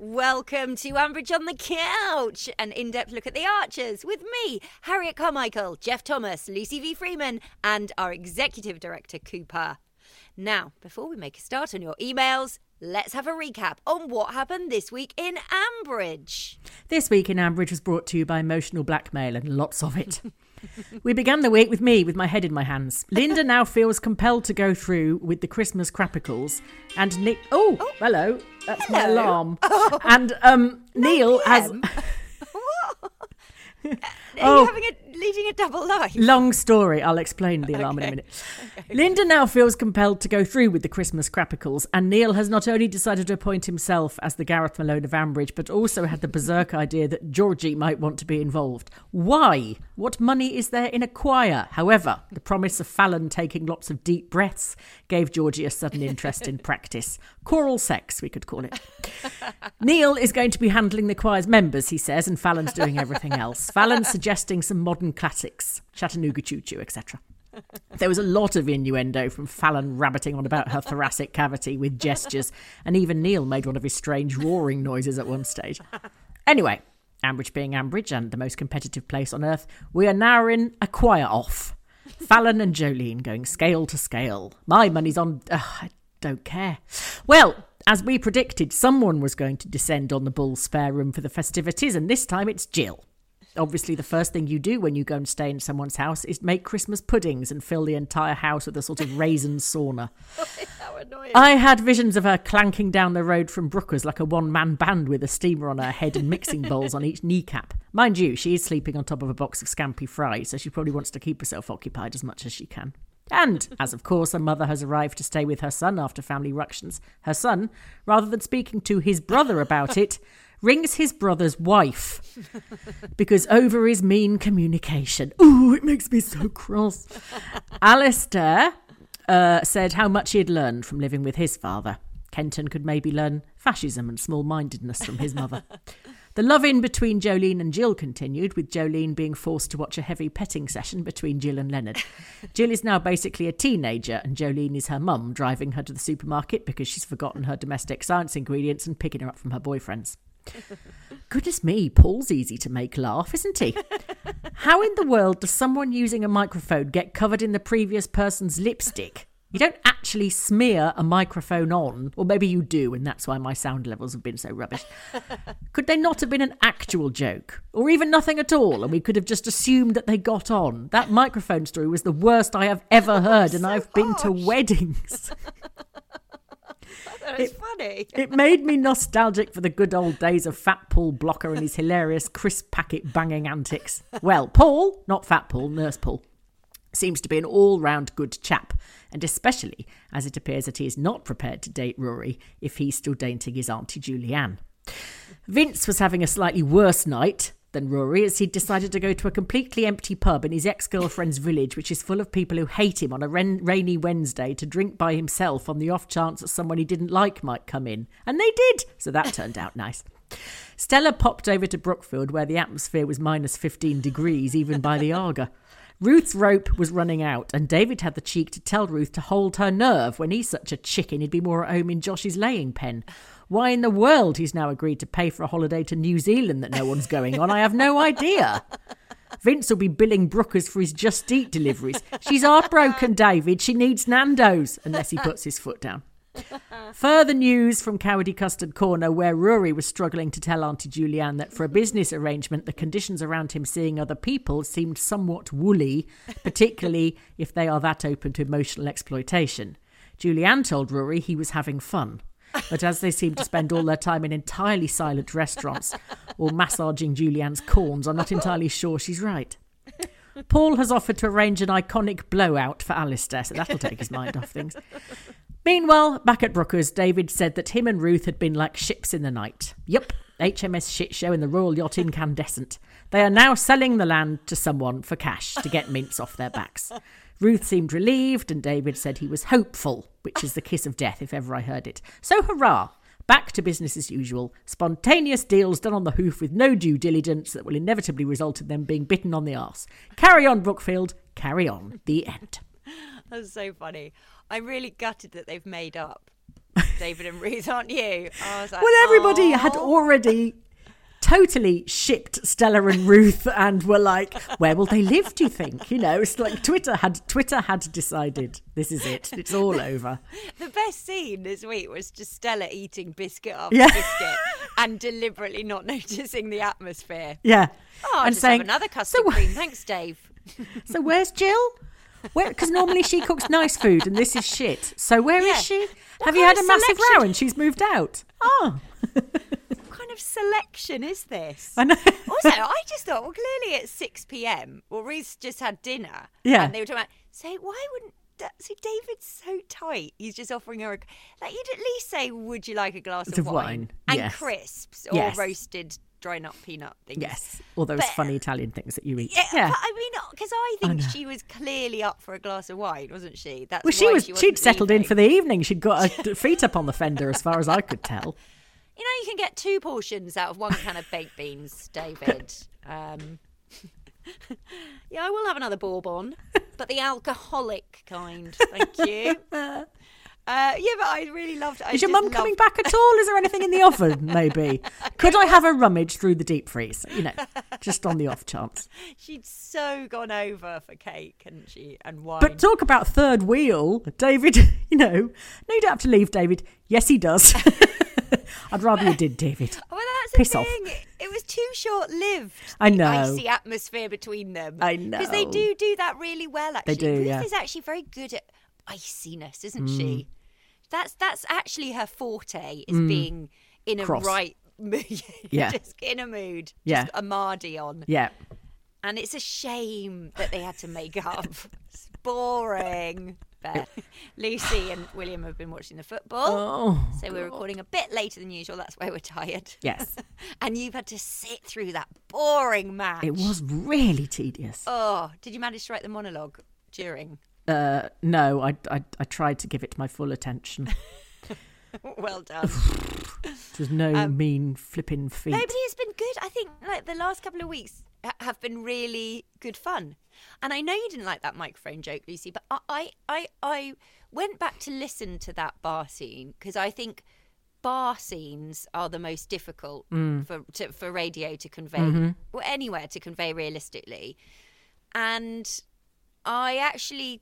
Welcome to Ambridge on the Couch, an in-depth look at The Archers with me, Harriet Carmichael, Jeff Thomas, Lucy V Freeman, and our executive director, Cooper. Now, before we make a start on your emails, let's have a recap on what happened this week in Ambridge. This week in Ambridge was brought to you by emotional blackmail, and lots of it. We began the week with me, with my head in my hands. Linda now feels compelled to go through with the Christmas crapicles. And Nick... Oh, hello. That's hello. My alarm. Oh. And Neil has... What? Are you leading a double life? Long story. I'll explain the alarm in a minute. Okay. Linda now feels compelled to go through with the Christmas crapicles. And Neil has not only decided to appoint himself as the Gareth Malone of Ambridge, but also had the berserk idea that Georgie might want to be involved. Why? What money is there in a choir? However, the promise of Fallon taking lots of deep breaths gave Georgie a sudden interest in practice. Choral sex, we could call it. Neil is going to be handling the choir's members, he says, and Fallon's doing everything else. Fallon's suggesting some modern classics, Chattanooga Choo-Choo, etc. There was a lot of innuendo from Fallon rabbiting on about her thoracic cavity with gestures, and even Neil made one of his strange roaring noises at one stage. Anyway, Ambridge being Ambridge and the most competitive place on earth, we are now in a choir off. Fallon and Jolene going scale to scale. My money's on... I don't care. Well... As we predicted, someone was going to descend on the bull's spare room for the festivities, and this time it's Jill. Obviously, the first thing you do when you go and stay in someone's house is make Christmas puddings and fill the entire house with a sort of raisin sauna. Oh, how annoying. I had visions of her clanking down the road from Brookers like a one-man band with a steamer on her head and mixing bowls on each kneecap. Mind you, she is sleeping on top of a box of scampi fries, so she probably wants to keep herself occupied as much as she can. And, as of course, her mother has arrived to stay with her son after family ructions. Her son, rather than speaking to his brother about it, rings his brother's wife because over is mean communication. Ooh, it makes me so cross. Alistair said how much he had learned from living with his father. Kenton could maybe learn fascism and small-mindedness from his mother. The love-in between Jolene and Jill continued, with Jolene being forced to watch a heavy petting session between Jill and Leonard. Jill is now basically a teenager and Jolene is her mum, driving her to the supermarket because she's forgotten her domestic science ingredients and picking her up from her boyfriends. Goodness me, Paul's easy to make laugh, isn't he? How in the world does someone using a microphone get covered in the previous person's lipstick? You don't actually smear a microphone on, or maybe you do, and that's why my sound levels have been so rubbish. Could they not have been an actual joke, or even nothing at all, and we could have just assumed that they got on? That microphone story was the worst I have ever heard, and so I've been to weddings. That is funny. It made me nostalgic for the good old days of Fat Paul Blocker and his hilarious crisp packet banging antics. Well, Paul, not Fat Paul, Nurse Paul, seems to be an all-round good chap, and especially as it appears that he is not prepared to date Rory if he's still dating his auntie Julianne. Vince was having a slightly worse night than Rory as he decided to go to a completely empty pub in his ex-girlfriend's village, which is full of people who hate him, on a rainy Wednesday to drink by himself on the off chance that someone he didn't like might come in. And they did, so that turned out nice. Stella popped over to Brookfield where the atmosphere was minus 15 degrees even by the Arga. Ruth's rope was running out and David had the cheek to tell Ruth to hold her nerve. When he's such a chicken, he'd be more at home in Josh's laying pen. Why in the world he's now agreed to pay for a holiday to New Zealand that no one's going on, I have no idea. Vince will be billing Brookers for his Just Eat deliveries. She's heartbroken, David. She needs Nando's, unless he puts his foot down. Further news from Cowardy Custard Corner, where Rory was struggling to tell Auntie Julianne that for a business arrangement, the conditions around him seeing other people seemed somewhat woolly, particularly if they are that open to emotional exploitation. Julianne told Rory he was having fun, but as they seem to spend all their time in entirely silent restaurants or massaging Julianne's corns, I'm not entirely sure she's right. Paul has offered to arrange an iconic blowout for Alistair, so that'll take his mind off things. Meanwhile, back at Brookers, David said that him and Ruth had been like ships in the night. Yep, HMS shit show and the Royal Yacht Incandescent. They are now selling the land to someone for cash to get mints off their backs. Ruth seemed relieved and David said he was hopeful, which is the kiss of death if ever I heard it. So hurrah, back to business as usual. Spontaneous deals done on the hoof with no due diligence that will inevitably result in them being bitten on the arse. Carry on, Brookfield. Carry on. The end. That's so funny. I'm really gutted that they've made up. David and Ruth, aren't you? I was like, well, everybody had already totally shipped Stella and Ruth and were like, where will they live, do you think? You know, it's like Twitter had decided this is it. It's all over. The best scene this week was just Stella eating biscuit after biscuit and deliberately not noticing the atmosphere. Yeah. Oh, and saying, have another custard cream. Thanks, Dave. So where's Jill? Because normally she cooks nice food and this is shit. So where is she? Have you had a massive row and she's moved out? Oh. Of selection is this? I know. Also, I just thought, well, clearly at 6 p.m, well, Reese just had dinner. Yeah. And they were talking about, so David's so tight, he's just offering her like, you'd at least say, would you like a glass of wine? And crisps or roasted dry nut peanut things. Yes. All those funny Italian things that you eat. Yeah. But, I mean, because I think she was clearly up for a glass of wine, wasn't she? That's well, she'd settled in for the evening. She'd got her feet up on the fender as far as I could tell. You know, you can get 2 portions out of one can of baked beans, David. Yeah, I will have another bourbon, but the alcoholic kind. Thank you. Yeah, but I really loved it. Is your mum coming back at all? Is there anything in the oven, maybe? Could I have a rummage through the deep freeze? You know, just on the off chance. She'd so gone over for cake, hadn't she, and wine. But talk about third wheel. David, you know, no, you don't have to leave, David. Yes, he does. I'd rather you did, David. Well, that's Piss the thing. Off. It was too short-lived. I know. The icy atmosphere between them. I know. Because they do that really well, actually. They do, Ruth is actually very good at iciness, isn't she? That's actually her forte, is being in a right mood. Just in a mood. Yeah. Just a Mardi on. Yeah. And it's a shame that they had to make up. It's boring. But Lucy and William have been watching the football. So we're recording a bit later than usual. That's why we're tired. Yes. And you've had to sit through that boring match. It was really tedious. Oh, did you manage to write the monologue during? No, I tried to give it my full attention. Well done. It was no mean flipping feat. No, but it's been good. I think like the last couple of weeks have been really good fun. And I know you didn't like that microphone joke, Lucy, but I went back to listen to that bar scene because I think bar scenes are the most difficult for radio to convey, or anywhere to convey realistically. And I actually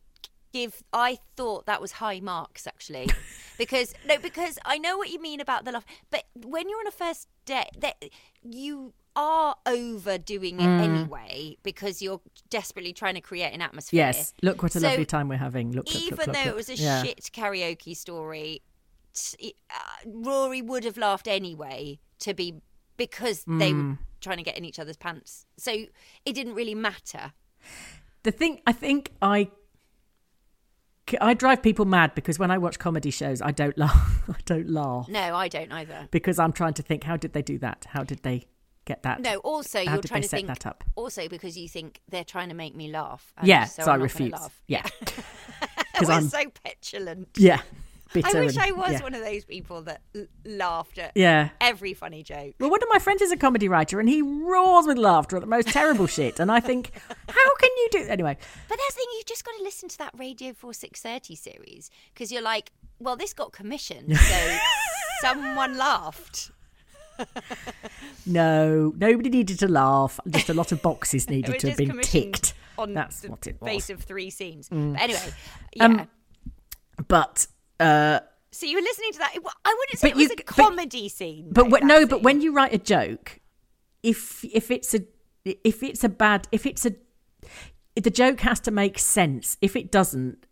I thought that was high marks, actually, because I know what you mean about the laugh, but when you're on a first date, you are overdoing it anyway because you're desperately trying to create an atmosphere. Yes, look what a lovely time we're having. Look, even though it was a shit karaoke story, Rory would have laughed anyway because they were trying to get in each other's pants. So it didn't really matter. The thing I drive people mad because when I watch comedy shows, I don't laugh. No, I don't either. Because I'm trying to think, how did they do that? How did they get that? No, also you're trying to think that up. Also because you think they're trying to make me laugh. So I refuse. Laugh. Yeah. Because I'm so petulant. Yeah. Bitter. I wish I was one of those people that laughed at every funny joke. Well, one of my friends is a comedy writer and he roars with laughter at the most terrible shit. And I think, how can you do... Anyway. But that's the thing, you've just got to listen to that Radio 4 630 series because you're like, well, this got commissioned, so someone laughed. No, nobody needed to laugh. Just a lot of boxes needed to have been ticked. On that's the what it was. Base of 3 scenes. But anyway, yeah. But... So you were listening to that. I wouldn't say it was a comedy scene. But when you write a joke, the joke has to make sense. If it doesn't,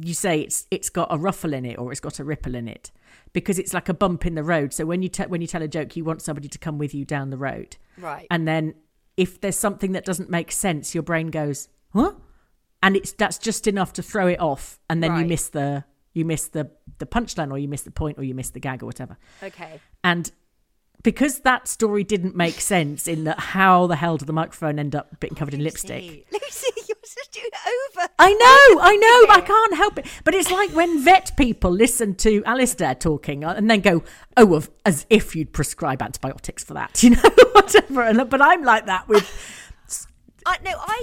you say it's got a ruffle in it or it's got a ripple in it, because it's like a bump in the road. So when you tell a joke, you want somebody to come with you down the road, right? And then if there's something that doesn't make sense, your brain goes, huh? And that's just enough to throw it off, and then right. you miss the punchline, or you miss the point, or you miss the gag, or whatever. Okay. And because that story didn't make sense in that, how the hell did the microphone end up being covered in lipstick? Lucy, you're such an over. I know, but I can't help it. But it's like when vet people listen to Alistair talking and then go, oh, as if you'd prescribe antibiotics for that, you know, whatever. But I'm like that with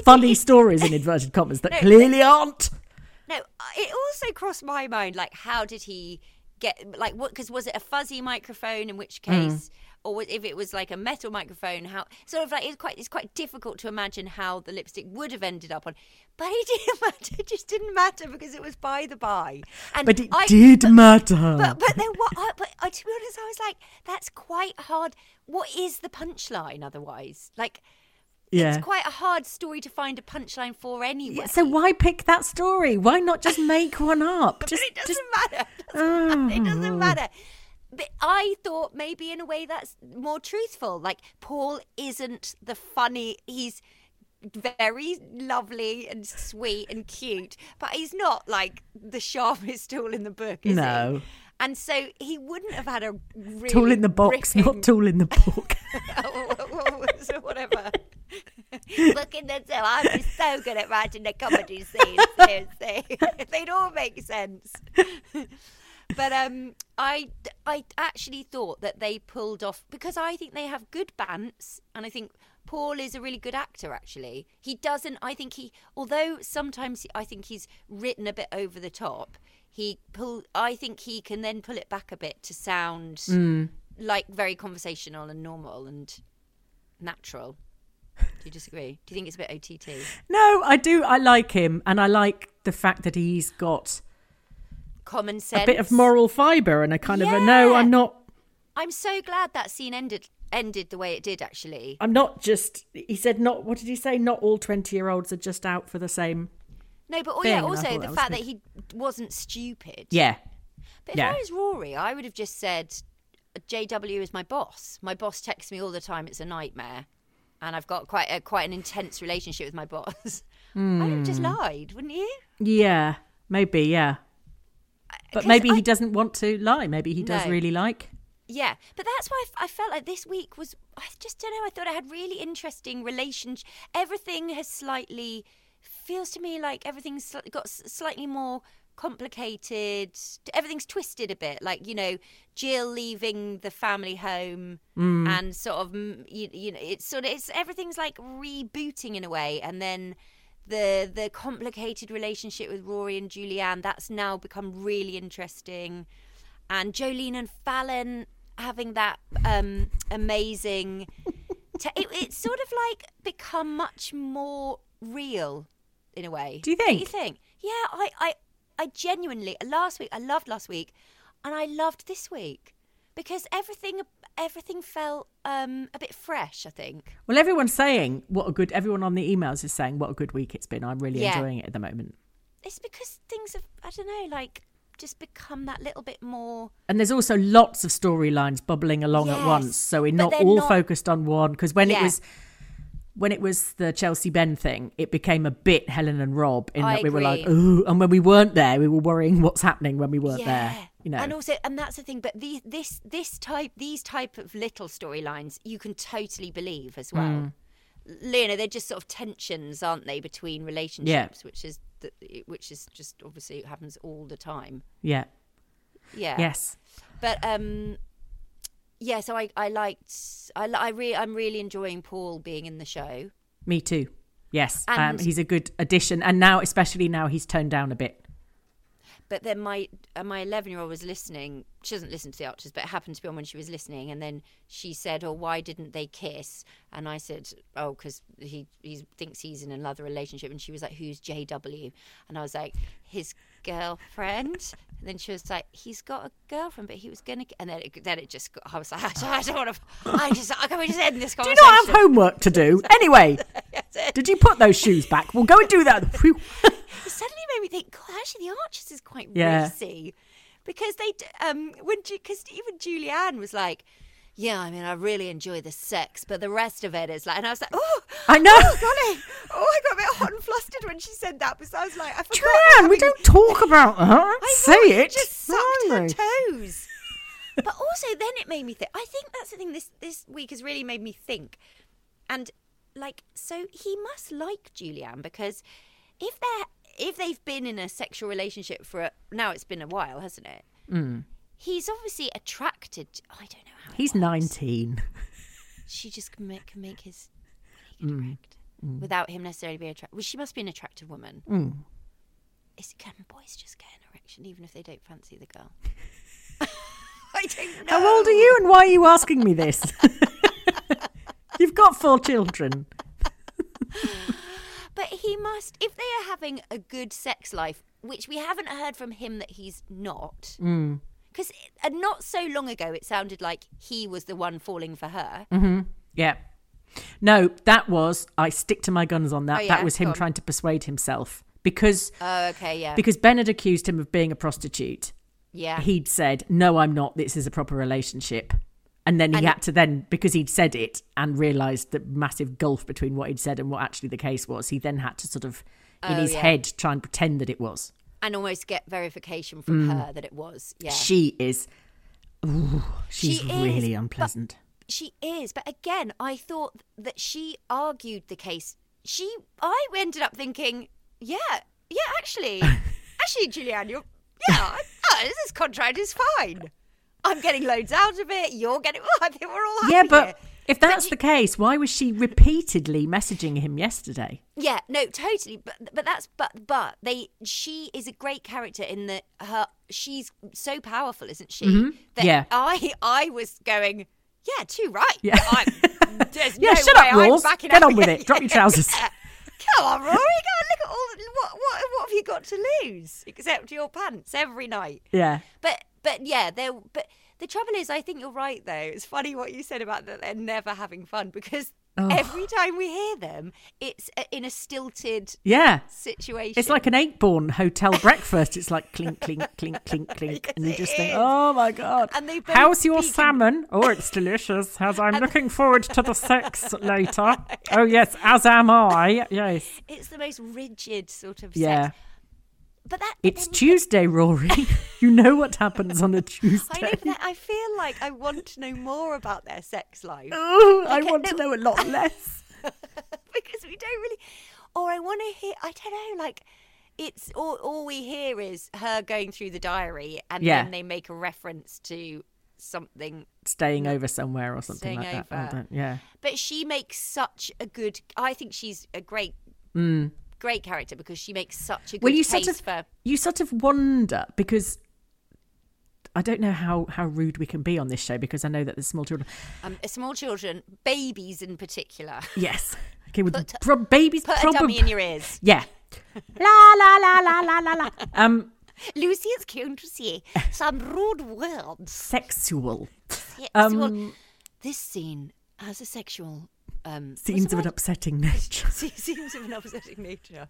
funny stories in inverted commas that clearly aren't. No, it also crossed my mind, like, how did he get, like, what? Because was it a fuzzy microphone, in which case, or if it was like a metal microphone, how sort of like it's quite difficult to imagine how the lipstick would have ended up on. But it just didn't matter because it was by the by. And but it did matter. But to be honest, I was like, that's quite hard. What is the punchline otherwise? Like. Yeah. It's quite a hard story to find a punchline for anyway. Yeah, so why pick that story? Why not just make one up? It doesn't matter. But I thought maybe in a way that's more truthful. Like, Paul isn't the funny. He's very lovely and sweet and cute, but he's not like the sharpest tool in the book, is he? And so he wouldn't have had a really tool in the box, not tool in the book. or whatever. Look in the zoo. I'm just so good at writing the comedy scenes. Seriously, they'd all make sense. But I actually thought that they pulled off, because I think they have good bants, and I think Paul is a really good actor. Actually, he doesn't. I think he, although sometimes I think he's written a bit over the top. I think he can then pull it back a bit to sound like very conversational and normal and natural. Do you disagree? Do you think it's a bit OTT? No, I do. I like him, and I like the fact that he's got common sense, a bit of moral fibre, and a kind of a no. I'm not. I'm so glad that scene ended the way it did. Actually, I'm not just. He said, "Not what did he say? Not all 20-year-olds are just out for the same." No, but also the fact that he wasn't stupid. Yeah. But if I was Rory, I would have just said, JW is my boss. My boss texts me all the time. It's a nightmare. And I've got quite an intense relationship with my boss. I would have just lied, wouldn't you? Yeah, maybe, yeah. But maybe he doesn't want to lie. Maybe he does really like. Yeah, but that's why I felt like this week was, I just don't know, I thought I had really interesting relationships. Everything has slightly... feels to me like everything's got slightly more complicated. Everything's twisted a bit, like, you know, Jill leaving the family home and sort of you know it's everything's like rebooting in a way, and then the complicated relationship with Rory and Julianne, that's now become really interesting, and Jolene and Fallon having that amazing it's sort of like become much more real in a way. Do you think? Yeah, I genuinely, I loved last week, and I loved this week, because everything felt a bit fresh, I think. Well, everyone on the emails is saying what a good week it's been. I'm really enjoying it at the moment. It's because things have, I don't know, like just become that little bit more. And there's also lots of storylines bubbling along at once, so we're not all focused on one, because when it was the Chelsea Ben thing, it became a bit Helen and Rob in that we were like, ooh, and when we weren't there, we were worrying what's happening when we weren't there. You know, and that's the thing. But these type of little storylines, you can totally believe as well. You know, they're just sort of tensions, aren't they, between relationships, which is just obviously it happens all the time. Yeah. Yeah. Yes. But yeah, so I'm really enjoying Paul being in the show. Me too. Yes, and he's a good addition, and now, especially now, he's toned down a bit. But then my 11-year-old was listening. She doesn't listen to The Archers, but it happened to be on when she was listening, and then she said, "Oh, why didn't they kiss?" And I said, "Oh, because he thinks he's in another relationship." And she was like, "Who's JW?" And I was like, "His girlfriend. And then she was like, he's got a girlfriend, but he was going to... And then it just got... I was like, I don't want to... Can we just end this conversation? Do you not have homework to do? Anyway, did you put those shoes back? We'll go and do that. It suddenly made me think, God, actually, The Archers is quite racy. Because they... Because even Julianne was like... Yeah, I mean, I really enjoy the sex, but the rest of it is like... And I was like, oh! I know! Oh, golly! Oh, I got a bit hot and flustered when she said that, because I was like, I forgot... Julianne, we don't talk about her. I just sucked her toes. But also, then it made me think... I think that's the thing this week has really made me think. And, like, so he must like Julianne, because if they've been in a sexual relationship for... now it's been a while, hasn't it? Mm. He's obviously attracted... I don't know. He's 19. She just can make his correct without him necessarily being attracted. Well, she must be an attractive woman. Mm. Can boys just get an erection even if they don't fancy the girl? I don't know. How old are you and why are you asking me this? You've got 4 children. But he must... If they are having a good sex life, which we haven't heard from him that he's not... Mm. Because not so long ago, it sounded like he was the one falling for her. Mm-hmm. Yeah. No, that was, I stick to my guns on that. Oh, yeah, that was him trying to persuade himself. Because, because Ben had accused him of being a prostitute. Yeah. He'd said, no, I'm not. This is a proper relationship. And then he had to, because he'd said it and realised the massive gulf between what he'd said and what actually the case was, he then had to sort of, in his head, try and pretend that it was. And almost get verification from her that it was. Yeah. She is... Ooh, she is, really unpleasant. She is. But again, I thought that she argued the case. I ended up thinking, actually, Julianne, this contract is fine. I'm getting loads out of it. You're getting... Oh, I think we're all happy. Yeah, but... If that's the case, why was she repeatedly messaging him yesterday? Yeah, no, totally. But she is a great character in that she's so powerful, isn't she? Mm-hmm. That I was going, yeah, too right. Yeah, shut up, Rawls. Get on with it. Drop your trousers. Come on, Rory. Go and look at all. What have you got to lose except your pants every night? Yeah. But the trouble is, I think you're right, though. It's funny what you said about that they're never having fun, because every time we hear them, it's in a stilted situation. It's like an Acorn hotel breakfast. It's like clink, clink, clink, clink, clink. Yes, and you just think, oh, my God. And they both how's your salmon? Oh, it's delicious. I'm looking forward to the sex later. Oh, yes, as am I. Yes. It's the most rigid sort of sex. But it's Tuesday, Rory. You know what happens on a Tuesday. I know, but I feel like I want to know more about their sex life. Oh, like, I want to know a lot less. Because we don't really... Or I want to hear... I don't know, like... It's all we hear is her going through the diary and then they make a reference to something... Staying over somewhere or something like that. But she makes such a good... I think she's a great... Great character, because she makes such a good case for... You sort of wonder, because I don't know how rude we can be on this show, because I know that there's small children. Small children, babies in particular. Yes. Okay, with babies... Put a dummy in your ears. Yeah. La, la, la, la, la, la, la. Lucy is going to say some rude words. Sexual. This scene has a sexual... Scenes of an upsetting nature. Scenes of an upsetting nature.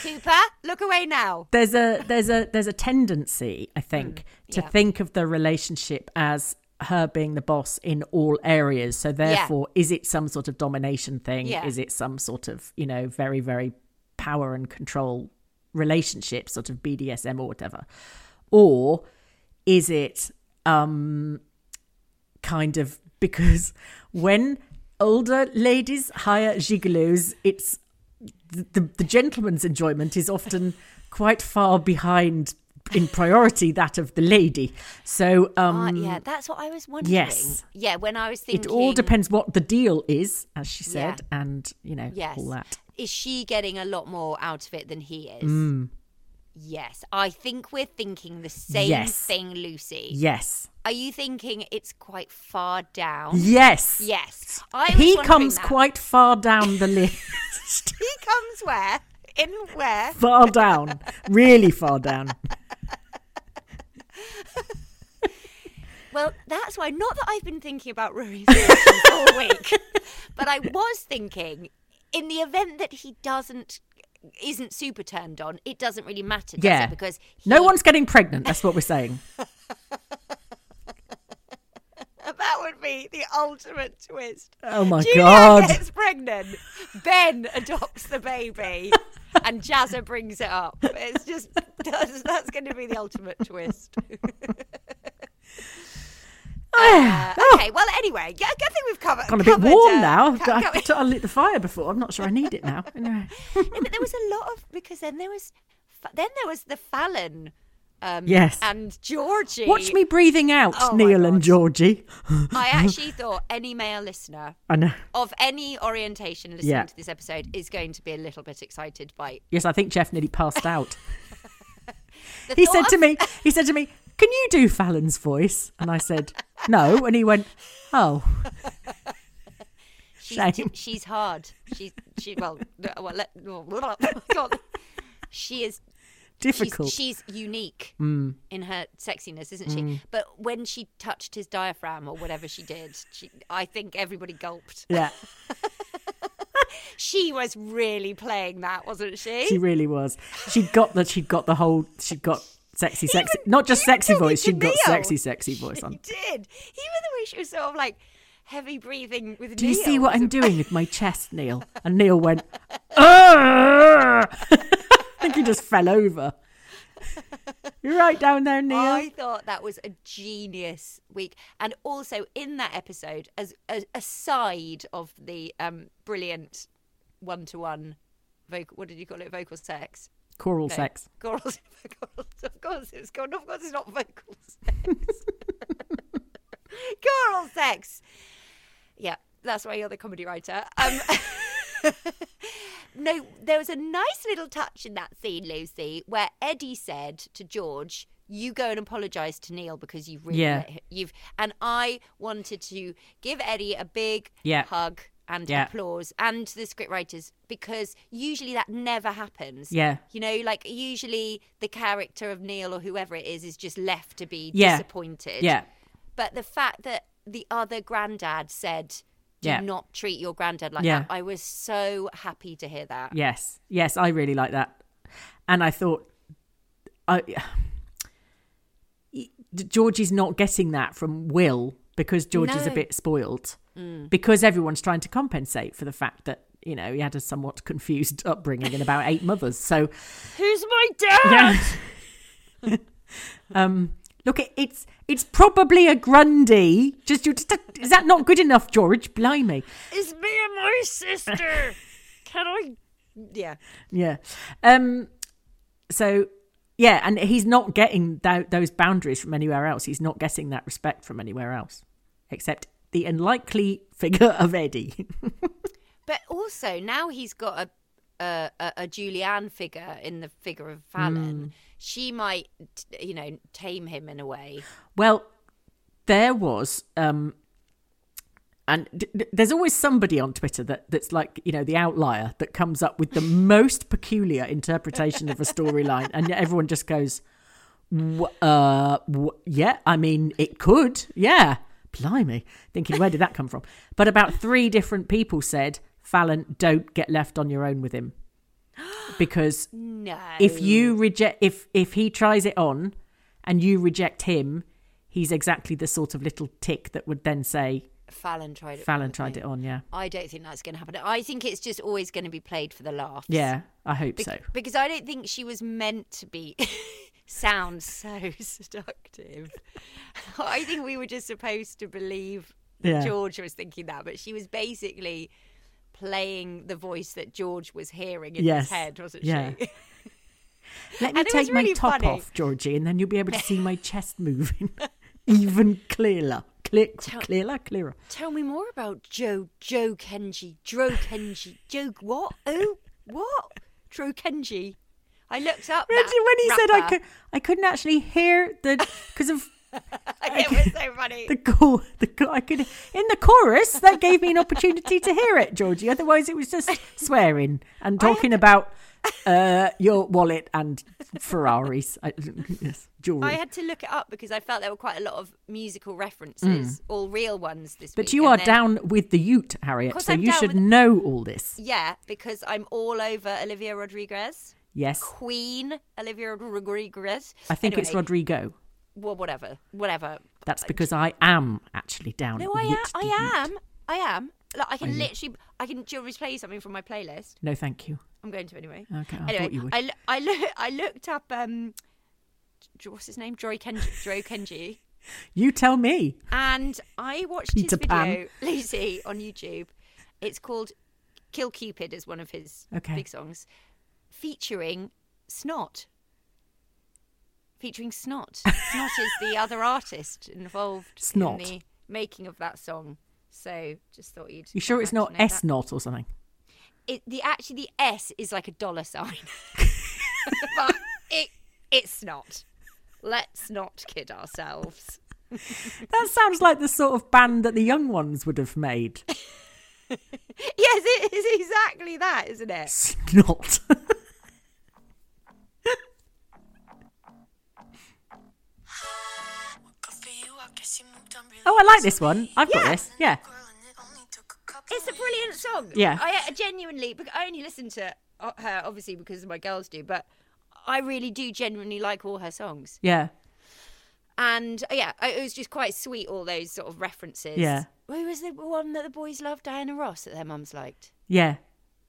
Cooper, look away now. There's a tendency, I think, to think of the relationship as her being the boss in all areas. So therefore, is it some sort of domination thing? Yeah. Is it some sort of, very, very power and control relationship, sort of BDSM or whatever? Or is it kind of, because when... Older ladies hire gigolos, it's the gentleman's enjoyment is often quite far behind in priority that of the lady. So that's what I was wondering. Yes. Yeah, when I was thinking... It all depends what the deal is, as she said, and, all that. Is she getting a lot more out of it than he is? Mm. Yes. I think we're thinking the same thing, Lucy. Yes. Are you thinking it's quite far down? Yes. Yes. He comes quite far down the list. He comes where? In where? Far down. Really far down. Well, that's why, not that I've been thinking about Rory's reactions all week, but I was thinking, in the event that he isn't super turned on, it doesn't really matter, does it? Because no one's getting pregnant, that's what we're saying. That would be the ultimate twist. Oh my God. Julianne gets pregnant, Ben adopts the baby, and Jazza brings it up. It's just, that's going to be the ultimate twist. Okay, well, anyway, yeah, I think we've covered. Gone a bit warm now. I lit the fire before. I'm not sure I need it now. Anyway. Yeah, but there was a lot of, because then there was the Fallon, and Georgie. Watch me breathing out, Neil and Georgie. I actually thought any male listener, I know, of any orientation listening to this episode is going to be a little bit excited by. Yes, I think Jeff nearly passed out. He said to me, "Can you do Fallon's voice?" And I said, "No." And he went, "Oh, she's hard. She is difficult. She's unique in her sexiness, isn't she?" But when she touched his diaphragm or whatever she did, I think everybody gulped. Yeah. She was really playing that, wasn't she? She really was. She got sexy. Not just sexy voice. She got sexy voice on. She did. Even the way she was sort of like heavy breathing with Neil. Do you see what I'm doing with my chest, Neil? And Neil went, "Argh!" I think he just fell over. You're right down there, Neil. I thought that was a genius week. And also in that episode, as aside of the brilliant one-to-one vocal, what did you call it? Vocal sex. Choral sex. Chorals, of course it's called. Of course it's not vocal sex. Choral sex. Yeah, that's why you're the comedy writer. No, there was a nice little touch in that scene, Lucy, where Eddie said to George, "You go and apologise to Neil because you've really let him, and I wanted to give Eddie a big hug and applause, and to the scriptwriters, because usually that never happens. Yeah. You know, like usually the character of Neil or whoever it is just left to be disappointed. Yeah. But the fact that the other granddad said, "Do not treat your granddad like that," I was so happy to hear that. Yes. Yes, I really like that. And I thought, Georgie's not getting that from Will, because George is a bit spoiled. Because everyone's trying to compensate for the fact that, you know, he had a somewhat confused upbringing and about 8 mothers. So, who's my dad? Yeah. Look, it's probably a Grundy. Is that not good enough, George? Blimey. It's me and my sister. Can I? Yeah. Yeah. So, yeah, and he's not getting those boundaries from anywhere else. He's not getting that respect from anywhere else, except the unlikely figure of Eddie. But also now he's got a Julianne figure in the figure of Fallon. She might, you know, tame him in a way. Well, there was, and there's always somebody on Twitter that's like, you know, the outlier that comes up with the most peculiar interpretation of a storyline, and everyone just goes, "Yeah, I mean, it could, yeah." Blimey, thinking, where did that come from? But about 3 different people said, "Fallon, don't get left on your own with him, because if you reject, if he tries it on and you reject him, he's exactly the sort of little tick that would then say, Fallon tried it on, yeah." I don't think that's going to happen. I think it's just always going to be played for the laughs. Yeah, I hope so. Because I don't think she was meant to be... Sounds so seductive. I think we were just supposed to believe George was thinking that, but she was basically playing the voice that George was hearing in his head, wasn't she? Let me take my top off, Georgie, and then you'll be able to see my chest moving even clearer. Clearer. Tell me more about Joe Kenji. I looked up when he said I couldn't actually hear because of it was so funny. I could in the chorus that gave me an opportunity to hear it, Georgie. Otherwise, it was just swearing and talking about Your wallet and Ferraris. Yes, jewelry. I had to look it up because I felt there were quite a lot of musical references, all real ones this week. But you are down with the Ute, Harriet, so you should know all this. Yeah, because I'm all over Olivia Rodrigo. Yes. Queen Olivia Rodrigo. I think anyway, it's Rodrigo. Well, whatever. That's because I am actually down. No, I am. Like, I can do you want me to play something from my playlist? No, thank you. I'm going to anyway. Okay, I thought you would. I looked up, what's his name? Joe Kenji. You tell me. And I watched his video, Lucy, on YouTube. It's called Kill Cupid, is one of his big songs. Featuring Snot. Snot is the other artist involved in the making of that song. So just thought you'd... You sure it's not S-Not or something? Actually, the S is like a $sign. But it's not. Let's not kid ourselves. That sounds like the sort of band that the young ones would have made. Yes, it is exactly that, isn't it? Snot. Oh, I like this one. I've got this. Yeah. It's a brilliant song. Yeah. I genuinely, because I only listen to her, obviously, because my girls do, but I really do genuinely like all her songs. Yeah. And, yeah, it was just quite sweet, all those sort of references. Yeah. Who was the one that the boys loved? Diana Ross, that their mums liked? Yeah.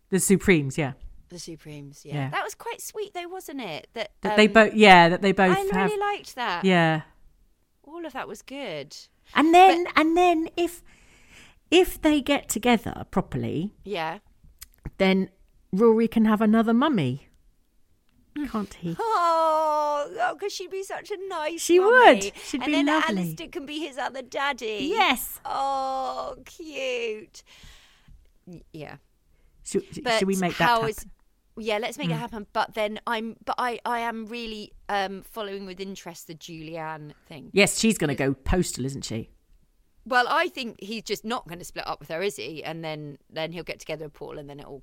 The Supremes, yeah. That was quite sweet, though, wasn't it? That they both I really liked that. Yeah. All of that was good. And then if they get together properly, yeah, then Rory can have another mummy, can't he? Oh, because she'd be such a nice mummy. She would. She'd be lovely. And then Alistair can be his other daddy. Yes. Oh, cute. Yeah. Should we make that happen? Yeah, let's make it happen. But then I am really following with interest the Julianne thing. Yes, she's going to go postal, isn't she? Well, I think he's just not going to split up with her, is he? And then he'll get together with Paul, and then it'll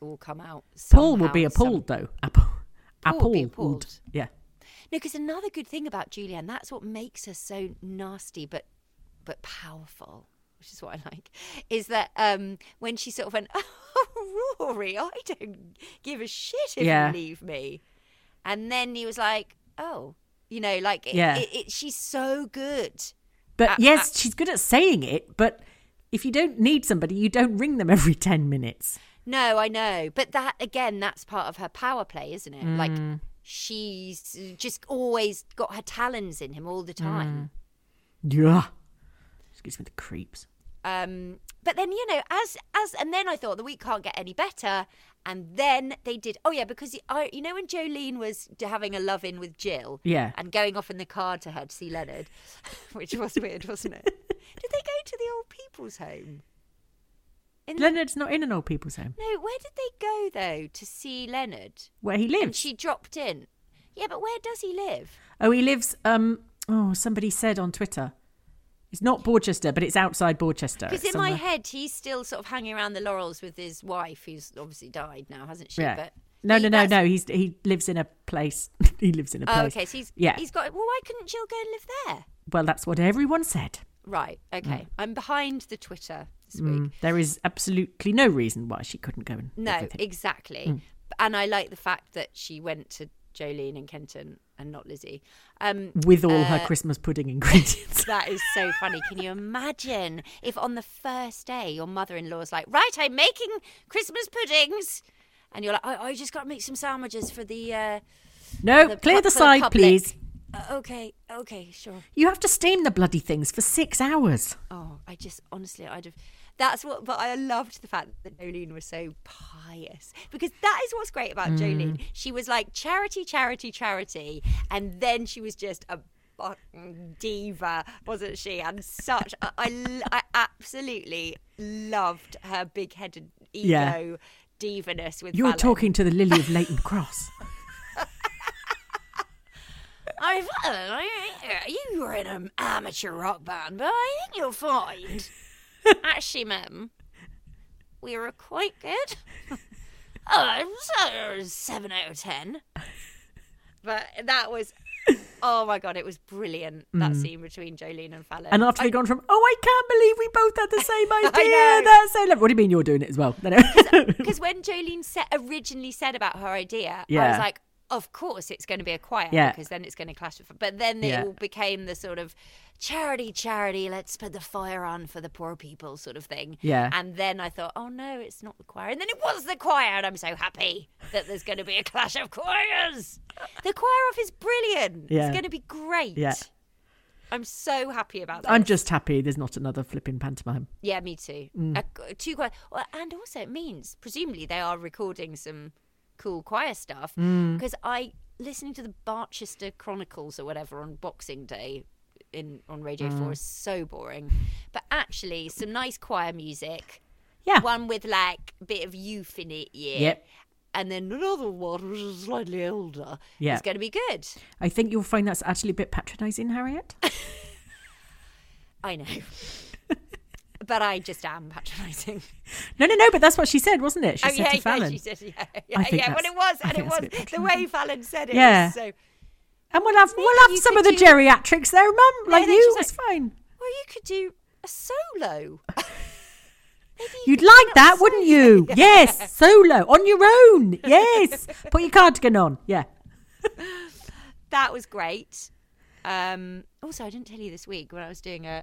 all come out. Somehow. Paul will be appalled, though. Paul will be appalled. Yeah. No, because another good thing about Julianne, that's what makes her so nasty but powerful, which is what I like, is that when she sort of went, oh, Rory, I don't give a shit if you leave me. And then he was like, oh, you know, like, she's so good. But she's good at saying it, but if you don't need somebody, you don't ring them every 10 minutes. No, I know. But that, again, that's part of her power play, isn't it? Like, she's just always got her talons in him all the time. Yeah. She gives me the creeps. But then, you know, and then I thought the week can't get any better, and then they did. Oh yeah, because you know when Jolene was having a love-in with Jill, and going off in the car to her to see Leonard, which was weird, wasn't it? Did they go to the old people's home? Leonard's not in an old people's home. No, where did they go though to see Leonard? Where he lives. And she dropped in. Yeah, but where does he live? Oh, he lives. Somebody said on Twitter. It's not Borchester, but it's outside Borchester. Because in my head, he's still sort of hanging around the Laurels with his wife, who's obviously died now, hasn't she? Yeah. But no. He lives in a place. He lives in a place. Oh, okay. So he's got... Well, why couldn't Jill go and live there? Well, that's what everyone said. Right. Okay. Mm. I'm behind the Twitter this week. There is absolutely no reason why she couldn't go and... No, exactly. Mm. And I like the fact that she went to Jolene and Kenton and not Lizzie. With all her Christmas pudding ingredients. That is so funny. Can you imagine if on the first day your mother-in-law's like, right, I'm making Christmas puddings. And you're like, I just got to make some sandwiches for the... clear the side, please. Okay, sure. You have to steam the bloody things for 6 hours. Oh, I just, honestly, I'd have... But I loved the fact that Jolene was so pious, because that is what's great about Jolene. She was like charity, and then she was just a fucking diva, wasn't she? And such, I absolutely loved her big-headed ego divaness with... You're Fallon. Talking to the Lily of Leighton Cross. I mean, Fallon, you were in an amateur rock band, but I think you'll find... Actually, ma'am, we were quite good. oh, 7 out of 10. But that was, oh my God, it was brilliant, that scene between Jolene and Fallon. And after they'd gone from, oh, I can't believe we both had the same idea. That's so lovely. What do you mean you're doing it as well? Because when Jolene originally said about her idea, I was like, of course it's going to be a choir because then it's going to clash with her. But then it all became the sort of charity, let's put the fire on for the poor people sort of thing. Yeah. And then I thought, oh no, it's not the choir. And then it was the choir, and I'm so happy that there's going to be a clash of choirs. The choir off is brilliant. Yeah. It's going to be great. Yeah. I'm so happy about that. I'm just happy there's not another flipping pantomime. Yeah, me too. Two choirs. And also it means, presumably they are recording some cool choir stuff, because I listening to the Barchester Chronicles or whatever on Boxing Day on Radio 4 is so boring, but actually some nice choir music, one with like a bit of youth in it, and then another one which is slightly older, it's going to be good. I think you'll find that's actually a bit patronising, Harriet. I know. But I just am patronising. No, but that's what she said, wasn't it? She said to Fallon. Yeah, she said, well, it was, and it was the way Fallon said it. Yeah. So. And we'll have some of the geriatrics there, Mum. No, like you, it's like, fine. Well, you could do a solo. You'd like that, wouldn't you? Yes, solo, on your own. Yes. Put your cardigan on. Yeah. That was great. Also, I didn't tell you this week when I was doing a...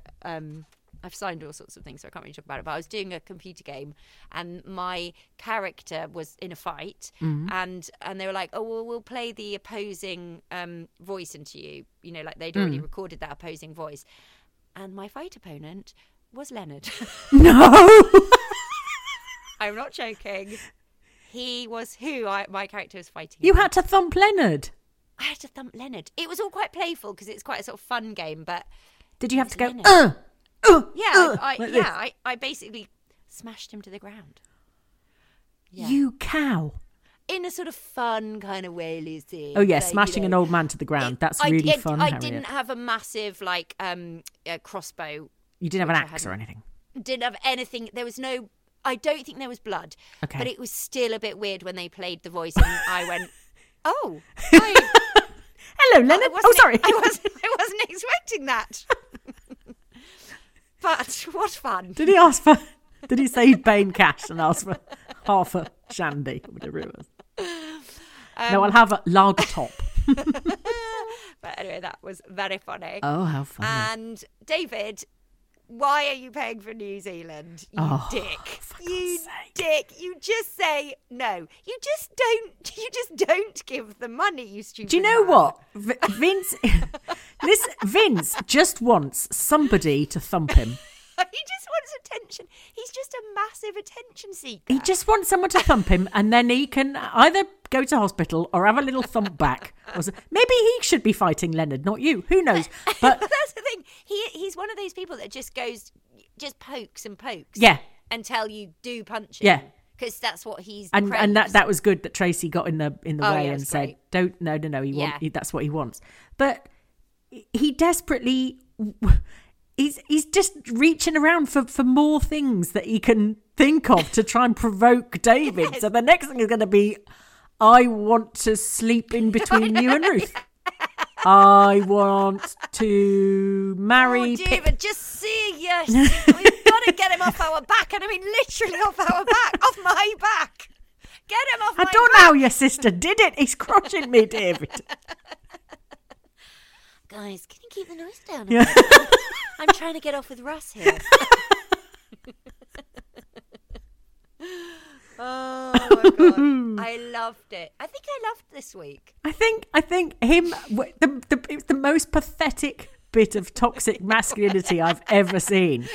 I've signed all sorts of things, so I can't really talk about it, but I was doing a computer game and my character was in a fight, and they were like, oh, well, we'll play the opposing voice into you. You know, like they'd already recorded that opposing voice. And my fight opponent was Leonard. No! I'm not joking. He was who my character was fighting. You had to thump Leonard? I had to thump Leonard. It was all quite playful because it's quite a sort of fun game, but... Did you have to go, I basically smashed him to the ground. Yeah. You cow. In a sort of fun kind of way, Lizzie. Oh, yeah, so, smashing an old man to the ground. That's really fun, Harriet. I didn't have a massive, like, crossbow. You didn't have an axe or anything? Didn't have anything. There was no... I don't think there was blood. Okay. But it was still a bit weird when they played the voice and I went, oh. Hello, Leonard. Oh, sorry. I wasn't expecting that. But what fun. Did he save Bane cash and ask for half a shandy or whatever it was? No, I'll have a large top. But anyway, that was very funny. Oh, how funny. And David, why are you paying for New Zealand? You dick. You dick. You just say no. You just don't give the money, you stupid. Do you know what? Vince... Listen, Vince just wants somebody to thump him. He just wants attention. He's just a massive attention seeker. He just wants someone to thump him, and then he can either go to hospital or have a little thump back. Maybe he should be fighting Leonard, not you. Who knows? But that's the thing. He's one of those people that just pokes and pokes. Yeah. Until you do punch him. Yeah. Because that's what he's and that was good that Tracy got in the way and said, great. "Don't no. That's what he wants." But he desperately. He's just reaching around for more things that he can think of to try and provoke David. Yes. So the next thing is going to be, I want to sleep in between you and Ruth. I want to marry David, Pip. Just see you. We've got to get him off our back. And I mean literally off our back, off my back. Get him off my back. I don't know how your sister did it. He's crushing me, David. Guys, can you keep the noise down? Yeah. I'm trying to get off with Russ here. Oh my God, I loved it. I think I loved this week. I think him. It was the most pathetic bit of toxic masculinity I've ever seen.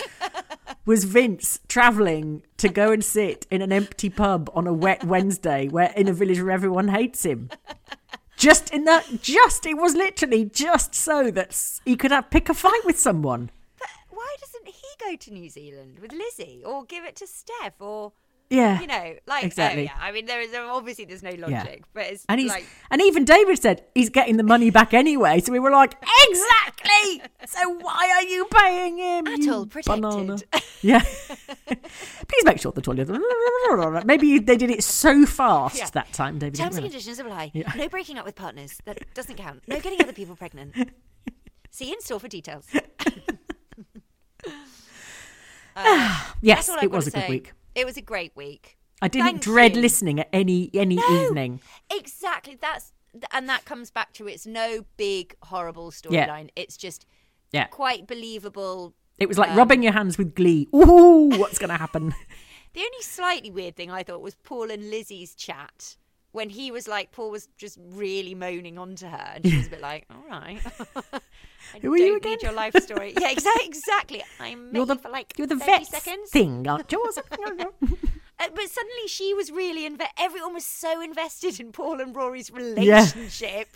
Was Vince travelling to go and sit in an empty pub on a wet Wednesday, where in a village where everyone hates him. It was literally just so that he could pick a fight with someone. But why doesn't he go to New Zealand with Lizzie or give it to Steph or... Yeah, you know, like exactly. Yeah. I mean, there obviously there's no logic, but it's and even David said he's getting the money back anyway. So we were like, exactly. So why are you paying him? At all protected. Banana. Yeah. Please make sure the toilet. Maybe they did it so fast that time, David. Terms and conditions apply. Yeah. No breaking up with partners. That doesn't count. No getting other people pregnant. See you in store for details. Yes, it was a good week. It was a great week. I didn't dread listening at any evening. Exactly. That comes back to it's no big horrible storyline. Yeah. It's just quite believable. It was like rubbing your hands with glee. Ooh, what's going to happen? The only slightly weird thing I thought was Paul and Lizzie's chat. When he was like, Paul was just really moaning onto her, and she was a bit like, "All right, who are you again? Need your life story." Yeah, exactly. You're the vet thing, aren't you? But suddenly she was really everyone was so invested in Paul and Rory's relationship,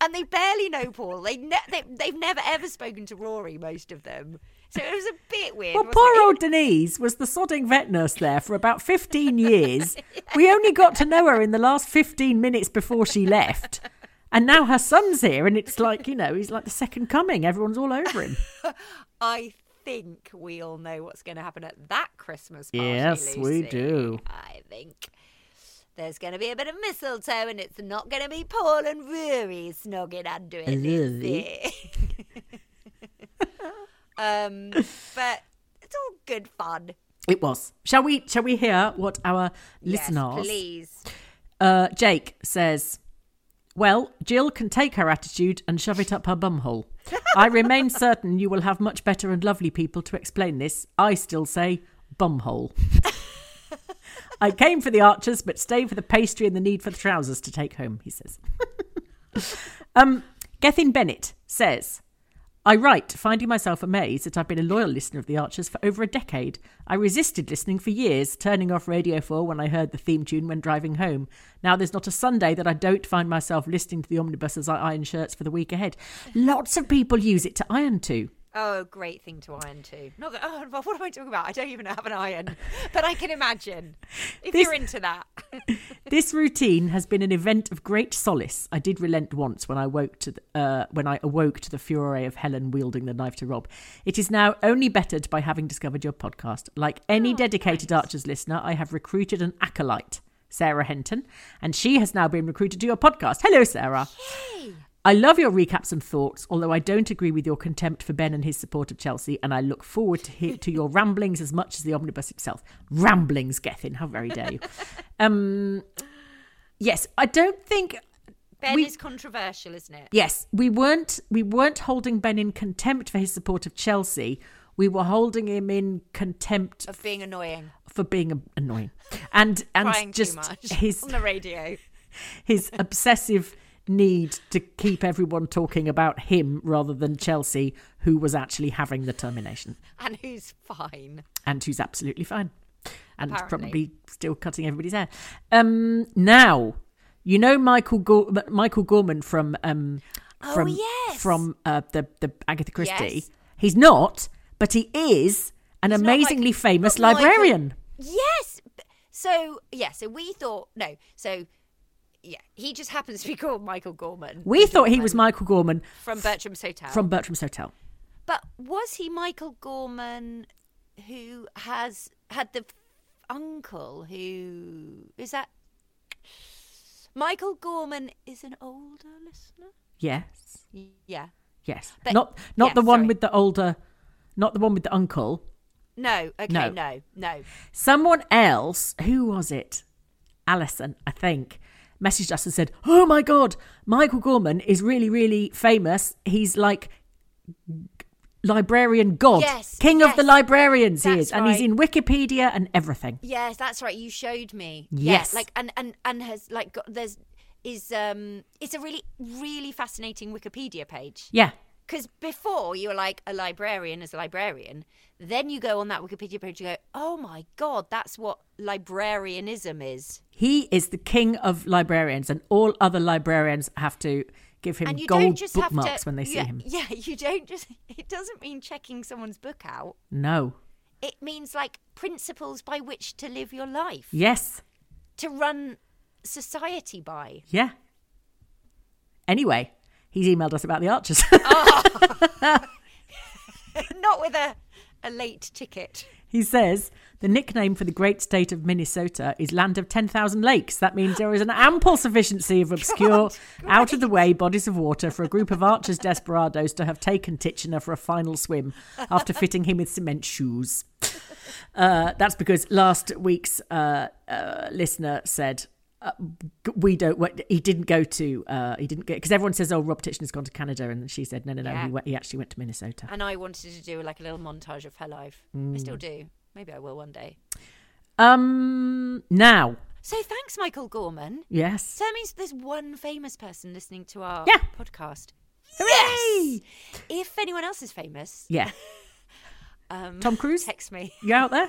and they barely know Paul. They've never ever spoken to Rory, most of them. So it was a bit weird. Well, poor old Denise was the sodding vet nurse there for about 15 years. We only got to know her in the last 15 minutes before she left. And now her son's here and it's like, you know, he's like the second coming. Everyone's all over him. I think we all know what's going to happen at that Christmas party, Yes, Lucy. We do. I think there's going to be a bit of mistletoe and it's not going to be Paul and Rory snogging under it. But it's all good fun. It was. Shall we hear what our listeners? Yes, please. Jake says, "Well, Jill can take her attitude and shove it up her bumhole. I remain certain you will have much better and lovely people to explain this. I still say bumhole. I came for the Archers, but stay for the pastry and the need for the trousers to take home." He says. Gethin Bennett says, "I write, finding myself amazed that I've been a loyal listener of The Archers for over a decade. I resisted listening for years, turning off Radio 4 when I heard the theme tune when driving home. Now there's not a Sunday that I don't find myself listening to the omnibus as I iron shirts for the week ahead." Lots of people use it to iron to. Oh, great thing to iron to. What am I talking about? I don't even have an iron, but I can imagine if you're into that. This routine has been an event of great solace. I did relent once when I woke to when I awoke to the furore of Helen wielding the knife to rob. It is now only bettered by having discovered your podcast. Like any dedicated Archers listener, I have recruited an acolyte, Sarah Henton, and she has now been recruited to your podcast. Hello, Sarah. Yay. I love your recaps and thoughts, although I don't agree with your contempt for Ben and his support of Chelsea, and I look forward to your ramblings as much as the omnibus itself. Ramblings, Gethin, how very dare you. Yes, I don't think... Ben is controversial, isn't it? Yes, we weren't holding Ben in contempt for his support of Chelsea. We were holding him in contempt... Of being annoying. For being annoying. And crying just too much on the radio. His obsessive... need to keep everyone talking about him rather than Chelsea, who was actually having the termination and who's absolutely fine and Apparently. Probably still cutting everybody's hair. Now you know Michael Gorman from the Agatha Christie. Yes. He's not, but he is he's amazingly famous librarian. Yeah, he just happens to be called Michael Gorman. We thought he was Michael Gorman. From Bertram's Hotel. But was he Michael Gorman who has had the uncle who... Is that... Michael Gorman is an older listener? Yes. Yeah. Yes. But, with the older... Not the one with the uncle. No. Okay, no. Someone else... Who was it? Alison, I think. Messaged us and said, "Oh my God, Michael Gorman is really, really famous. He's like librarian god, king of the librarians." That's he is, right. And he's in Wikipedia and everything. Yes, that's right. You showed me. Yes, yeah, like and has like got, there's is it's a really, really fascinating Wikipedia page. Yeah, because before you were like a librarian is a librarian, then you go on that Wikipedia page, you go, "Oh my God, that's what librarianism is." He is the king of librarians, and all other librarians have to give him gold bookmarks when they see him. Yeah, you don't just... It doesn't mean checking someone's book out. No. It means like principles by which to live your life. Yes. To run society by. Yeah. Anyway, he's emailed us about the Archers. Oh. Not with a late ticket. He says, the nickname for the great state of Minnesota is Land of 10,000 Lakes. That means there is an ample sufficiency of obscure, out-of-the-way bodies of water for a group of Archers desperados to have taken Titchener for a final swim after fitting him with cement shoes. That's because last week's listener said... he didn't go to he didn't get, because everyone says, oh, Rob Titchener's gone to Canada, and she said no, yeah. He actually went to Minnesota. And I wanted to do like a little montage of her life. I still do. Maybe I will one day. Now, so thanks, Michael Gorman. Yes, so that means there's one famous person listening to our podcast. Hooray! Yes, if anyone else is famous. Yeah. Tom Cruise, text me. You out there?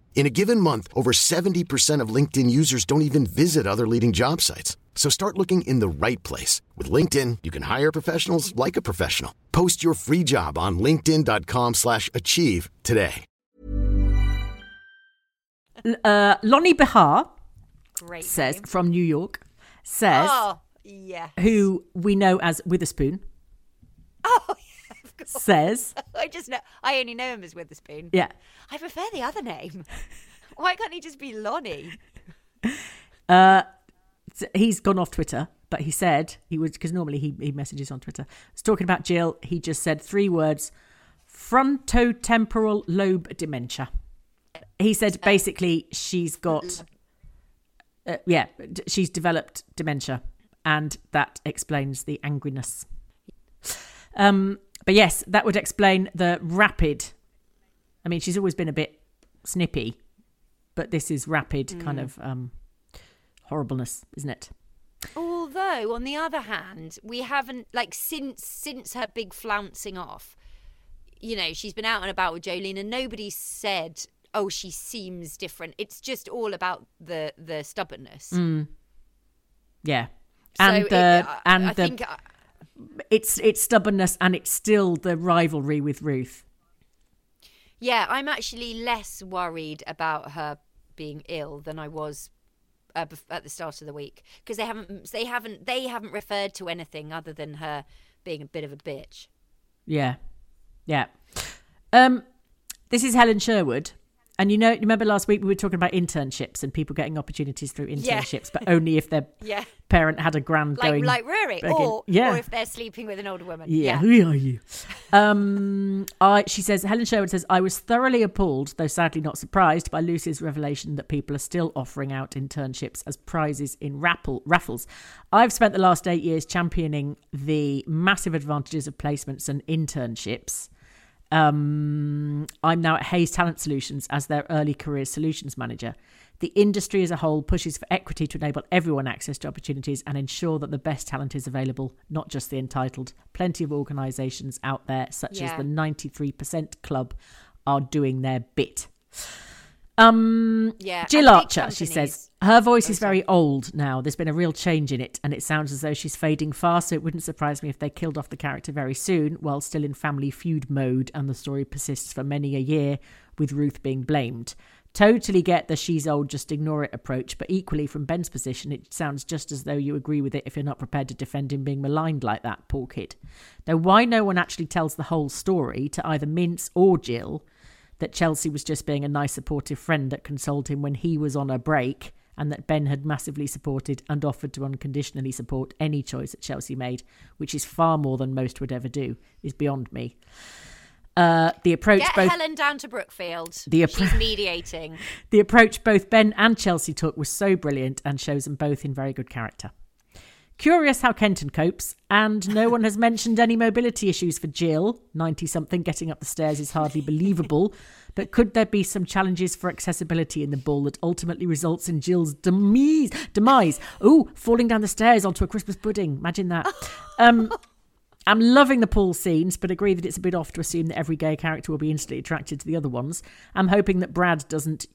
In a given month, over 70% of LinkedIn users don't even visit other leading job sites. So start looking in the right place. With LinkedIn, you can hire professionals like a professional. Post your free job on linkedin.com/achieve today. Lonnie Behar, great says, name. From New York, says, oh, yes. Who we know as Witherspoon. Oh, says I only know him as Witherspoon. Yeah, I prefer the other name. Why can't he just be Lonnie? He's gone off Twitter, but he said he would, because normally he messages on Twitter. It's talking about Jill. He just said three words: frontotemporal lobe dementia. He said basically she's got she's developed dementia, and that explains the angriness. But yes, that would explain the rapid. I mean, she's always been a bit snippy, but this is rapid kind of horribleness, isn't it? Although, on the other hand, we haven't, like, since her big flouncing off, you know, she's been out and about with Jolene, and nobody said, oh, she seems different. It's just all about the stubbornness. Mm. Yeah. And so it's stubbornness, and it's still the rivalry with Ruth. Yeah, I'm actually less worried about her being ill than I was at the start of the week, because they haven't referred to anything other than her being a bit of a bitch. Yeah. This is Helen Sherwood, and you remember last week we were talking about internships and people getting opportunities through internships, but only if their parent had a grand going. Like Rory, or if they're sleeping with an older woman. Yeah, who are you? She says, Helen Sherwood says, I was thoroughly appalled, though sadly not surprised, by Lucy's revelation that people are still offering out internships as prizes in raffles. I've spent the last 8 years championing the massive advantages of placements and internships. I'm now at Hayes Talent Solutions as their early career solutions manager. The industry as a whole pushes for equity to enable everyone access to opportunities and ensure that the best talent is available, not just the entitled. Plenty of organisations out there, such as the 93% Club, are doing their bit. Jill Archer, she says, her voice is very old now. There's been a real change in it, and it sounds as though she's fading fast, so it wouldn't surprise me if they killed off the character very soon while still in family feud mode, and the story persists for many a year with Ruth being blamed. Totally get the she's old, just ignore it approach, but equally from Ben's position, it sounds just as though you agree with it if you're not prepared to defend him being maligned like that, poor kid. Now, why no one actually tells the whole story to either Mince or Jill, that Chelsea was just being a nice supportive friend that consoled him when he was on a break and that Ben had massively supported and offered to unconditionally support any choice that Chelsea made, which is far more than most would ever do, is beyond me. The approach Get both Helen down to Brookfield. She's mediating. The approach both Ben and Chelsea took was so brilliant and shows them both in very good character. Curious how Kenton copes, and no one has mentioned any mobility issues for Jill. 90-something getting up the stairs is hardly believable, but could there be some challenges for accessibility in the ball that ultimately results in Jill's demise? Ooh, falling down the stairs onto a Christmas pudding. Imagine that. I'm loving the Paul scenes, but agree that it's a bit off to assume that every gay character will be instantly attracted to the other ones. I'm hoping that Brad doesn't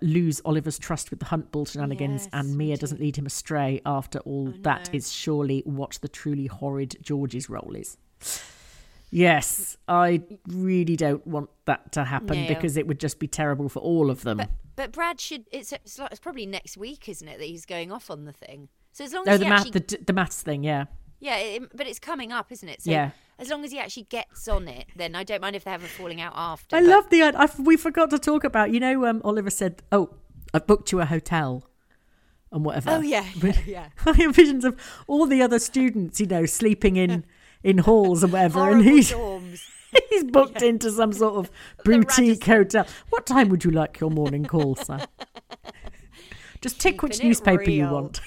lose Oliver's trust with the Hunt Ball shenanigans, yes, and Mia doesn't lead him astray after all. That is surely what the truly horrid George's role is. Yes, I really don't want that to happen, because it would just be terrible for all of them. But Brad should, it's probably next week, isn't it, that he's going off on the thing? So as long as the maths thing, yeah. Yeah, but it's coming up, isn't it? So yeah. As long as he actually gets on it, then I don't mind if they have a falling out after. I love the... we forgot to talk about... You know, Oliver said, oh, I've booked you a hotel and whatever. Oh, yeah. Yeah. I have visions of all the other students, you know, sleeping in halls and whatever. Horrible and he's booked into some sort of boutique hotel. What time would you like your morning call, sir? Just tick which newspaper you want.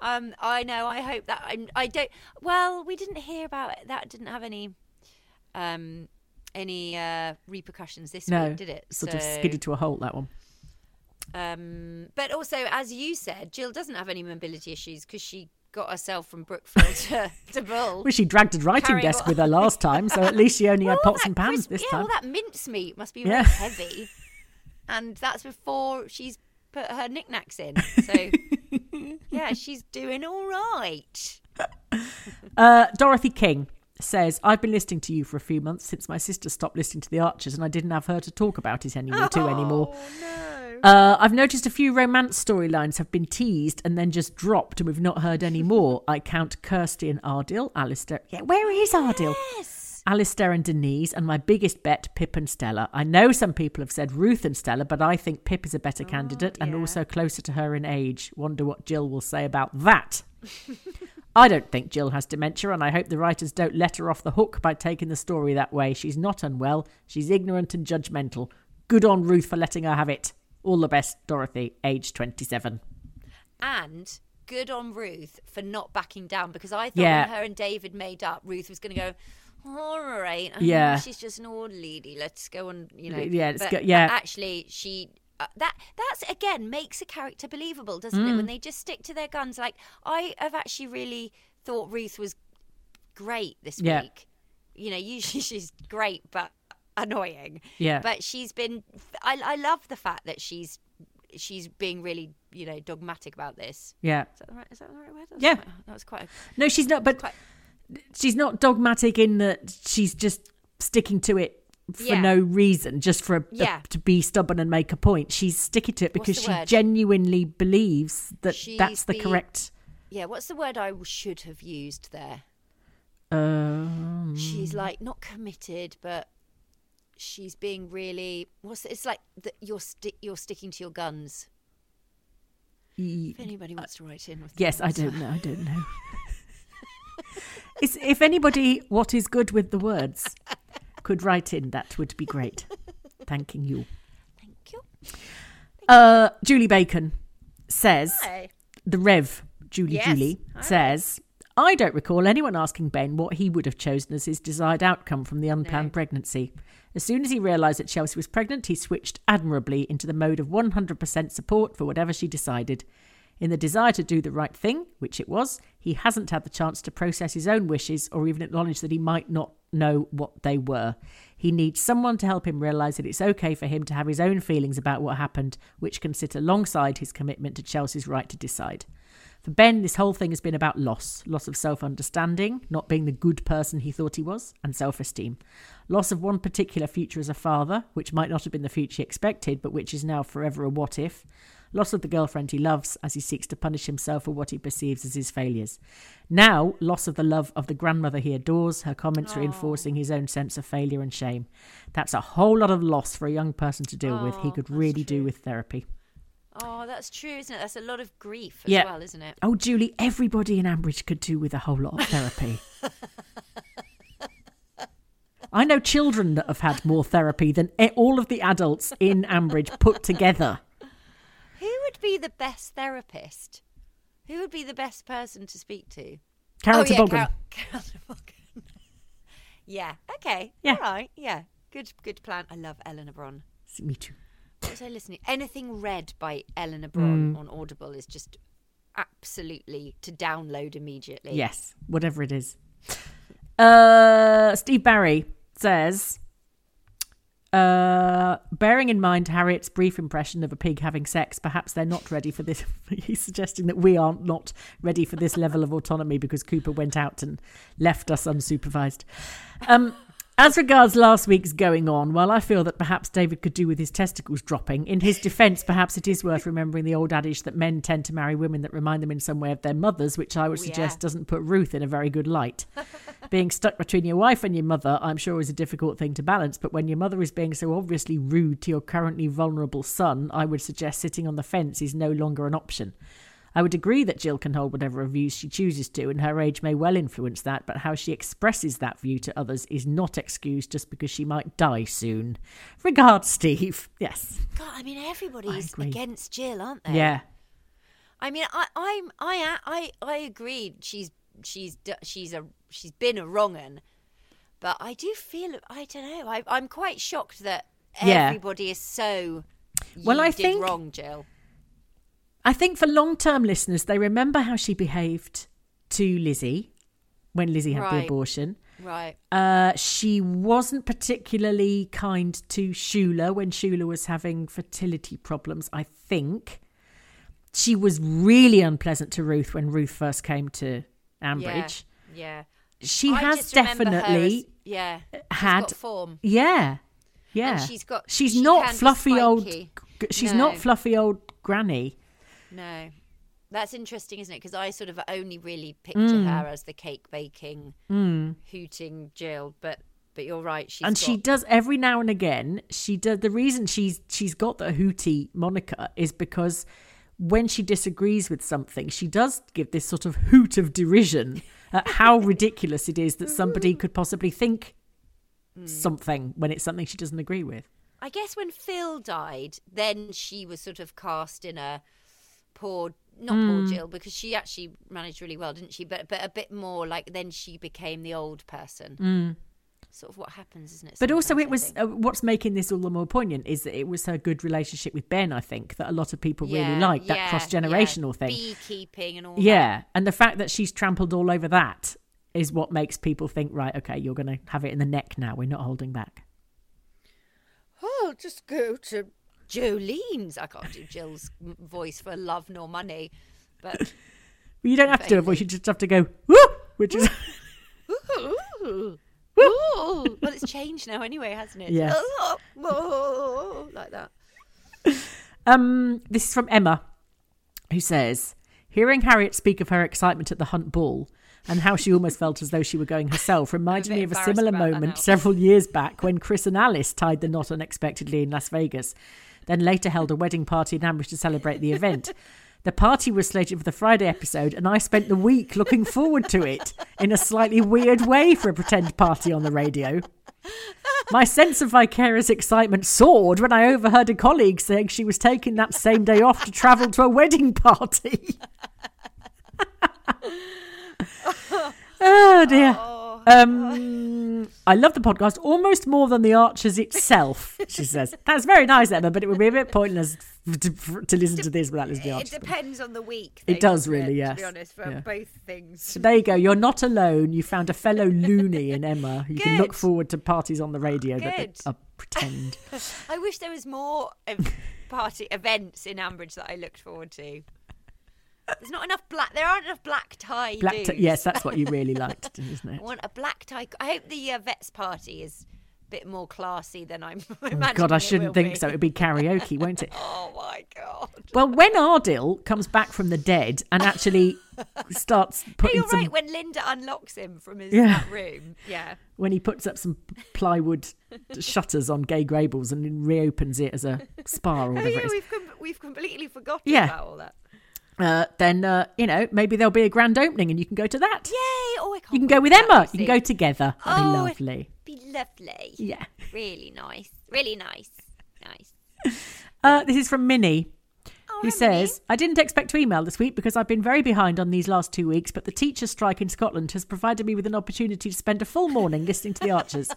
I know. I hope that I don't. Well, we didn't hear about it. That didn't have any repercussions this week, did it? Sort of skidded to a halt, that one. But also, as you said, Jill doesn't have any mobility issues because she got herself from Brookfield to Bull. Well, she dragged a writing desk with her last time, so at least she only had pots and pans this time. All that mincemeat must be really heavy, and that's before she's put her knickknacks in. So. Yeah, she's doing all right. Dorothy King says, I've been listening to you for a few months since my sister stopped listening to The Archers and I didn't have her to talk about it anymore. No. I've noticed a few romance storylines have been teased and then just dropped and we've not heard any more. I count Kirsty and Ardil, Alistair. Yeah, where is Ardil? Yes. Alistair and Denise, and my biggest bet, Pip and Stella. I know some people have said Ruth and Stella, but I think Pip is a better candidate and also closer to her in age. Wonder what Jill will say about that. I don't think Jill has dementia, and I hope the writers don't let her off the hook by taking the story that way. She's not unwell. She's ignorant and judgmental. Good on Ruth for letting her have it. All the best, Dorothy, age 27. And... good on Ruth for not backing down, because I thought when her and David made up, Ruth was going to go, all right, she's just an old lady, let's go on, you know. Actually, she... That's again, makes a character believable, doesn't it? When they just stick to their guns. Like, I have actually really thought Ruth was great this week. You know, usually she's great, but annoying. Yeah. But she's been... I love the fact that she's being really, you know, dogmatic about this. Yeah. Is that the right word? No, she's not, but she's not dogmatic in that she's just sticking to it for no reason, just for to be stubborn and make a point. She's sticking to it because she genuinely believes that that's the correct... Yeah, what's the word I should have used there? She's like, not committed, but... she's being really... it's like you're sticking to your guns. If anybody wants to write in with yes, I don't know. I don't know. If anybody, what is good with the words, could write in, that would be great. Thanking you. Thank you. Julie Bacon says, the Rev Julie says... I don't recall anyone asking Ben what he would have chosen as his desired outcome from the unplanned pregnancy. As soon as he realised that Chelsea was pregnant, he switched admirably into the mode of 100% support for whatever she decided. In the desire to do the right thing, which it was, he hasn't had the chance to process his own wishes or even acknowledge that he might not know what they were. He needs someone to help him realise that it's okay for him to have his own feelings about what happened, which can sit alongside his commitment to Chelsea's right to decide. For Ben, this whole thing has been about loss of self-understanding, not being the good person he thought he was, and self-esteem. Loss of one particular future as a father, which might not have been the future he expected, but which is now forever a what-if. Loss of the girlfriend he loves as he seeks to punish himself for what he perceives as his failures. Now, loss of the love of the grandmother he adores, her comments reinforcing his own sense of failure and shame. That's a whole lot of loss for a young person to deal with. He could really do with therapy. Oh, that's true, isn't it? That's a lot of grief as well, isn't it? Oh, Julie, everybody in Ambridge could do with a whole lot of therapy. I know children that have had more therapy than all of the adults in Ambridge put together. Who would be the best therapist? Who would be the best person to speak to? Carol Toboggan. Carol Toboggan. Yeah, okay. Yeah. All right, yeah. Good plan. I love Eleanor Bron. Me too. What was I listening? Anything read by Eleanor Bron on Audible is just absolutely to download immediately. Yes, whatever it is. Steve Barry says, bearing in mind Harriet's brief impression of a pig having sex, perhaps they're not ready for this. He's suggesting that we aren't not ready for this level of autonomy because Cooper went out and left us unsupervised. As regards last week's going on, while I feel that perhaps David could do with his testicles dropping, in his defence, perhaps it is worth remembering the old adage that men tend to marry women that remind them in some way of their mothers, which I would suggest doesn't put Ruth in a very good light. Being stuck between your wife and your mother, I'm sure, is a difficult thing to balance, but when your mother is being so obviously rude to your currently vulnerable son, I would suggest sitting on the fence is no longer an option. I would agree that Jill can hold whatever views she chooses to, and her age may well influence that, but how she expresses that view to others is not excused just because she might die soon. Regards, Steve. Yes. God, I mean, everybody's against Jill, aren't they? Yeah. I mean, I agree. She's been a wrong un, but I do feel, I don't know. I'm quite shocked that everybody is so. You did wrong, Jill. I think for long-term listeners, they remember how she behaved to Lizzie when Lizzie had the abortion. Right. She wasn't particularly kind to Shula when Shula was having fertility problems, I think. She was really unpleasant to Ruth when Ruth first came to Ambridge. Yeah. She has definitely had form. Yeah. Yeah. And she's not fluffy old. She's not fluffy old granny. No, that's interesting, isn't it? Because I sort of only really picture her as the cake baking, hooting Jill. But you're right, she does every now and again. She does. The reason she's got the hooty moniker is because when she disagrees with something, she does give this sort of hoot of derision at how ridiculous it is that somebody could possibly think something when it's something she doesn't agree with. I guess when Phil died, then she was sort of cast in a. Poor Jill, because she actually managed really well, didn't she? But a bit more like then she became the old person. Sort of what happens, isn't it? But also it was what's making this all the more poignant is that it was her good relationship with Ben, I think, that a lot of people really liked, that cross-generational thing. Beekeeping and all that. And the fact that she's trampled all over that is what makes people think, right, okay, you're going to have it in the neck now. We're not holding back. I'll just go to Jolene's. I can't do Jill's voice for love nor money, but well, you don't have to do a voice, you just have to go woo, which is woo. Well, it's changed now anyway, hasn't it? Yes. Like that. This is from Emma, who says, hearing Harriet speak of her excitement at the Hunt Ball and how she almost felt as though she were going herself reminded me of a similar moment several years back when Chris and Alice tied the knot unexpectedly in Las Vegas, then later held a wedding party in Ambridge to celebrate the event. The party was slated for the Friday episode, and I spent the week looking forward to it in a slightly weird way for a pretend party on the radio. My sense of vicarious excitement soared when I overheard a colleague saying she was taking that same day off to travel to a wedding party. Oh dear. I love the podcast almost more than The Archers itself, she says. That's very nice, Emma, but it would be a bit pointless to listen to this without listening to The Archers. It depends on the week. It does really, yes. To be honest, for both things. So there you go. You're not alone. You found a fellow loony in Emma. You can look forward to parties on the radio that are pretend. I wish there was more party events in Ambridge that I looked forward to. There's not enough black. There aren't enough black tie. Yes, that's what you really like to do, isn't it? I want a black tie. I hope the vets party is a bit more classy than I'm imagining. God, I shouldn't think so. It'll be karaoke, won't it? Oh my God. Well, when Ardil comes back from the dead and actually starts putting you're right. When Linda unlocks him from his room, when he puts up some plywood shutters on Gay Grable's and reopens it as a spa or whatever it is. We've completely forgotten about all that. Then you know, maybe there'll be a grand opening and you can go to that. Yay! Oh, I can't. You can go with Emma. You can go together. That'd be lovely. It'd be lovely. Yeah. Really nice. Really nice. Nice. This is from Minnie, who says, I didn't expect to email this week because I've been very behind on these last 2 weeks, but the teacher strike in Scotland has provided me with an opportunity to spend a full morning listening to The Archers.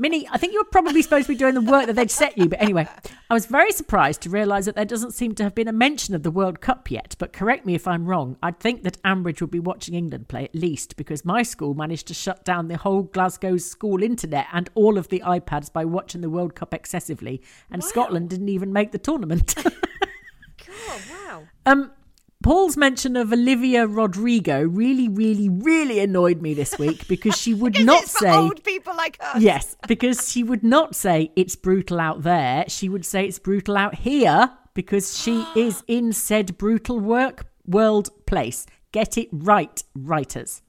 Minnie, I think you were probably supposed to be doing the work that they'd set you. But anyway, I was very surprised to realise that there doesn't seem to have been a mention of the World Cup yet. But correct me if I'm wrong. I'd think that Ambridge would be watching England play at least, because my school managed to shut down the whole Glasgow school internet and all of the iPads by watching the World Cup excessively. And Scotland didn't even make the tournament. God, wow. Paul's mention of Olivia Rodrigo really, really, really annoyed me this week because she would not it's say for old people like us. Yes, because she would not say it's brutal out there. She would say it's brutal out here because she is in said brutal world place. Get it right, writers.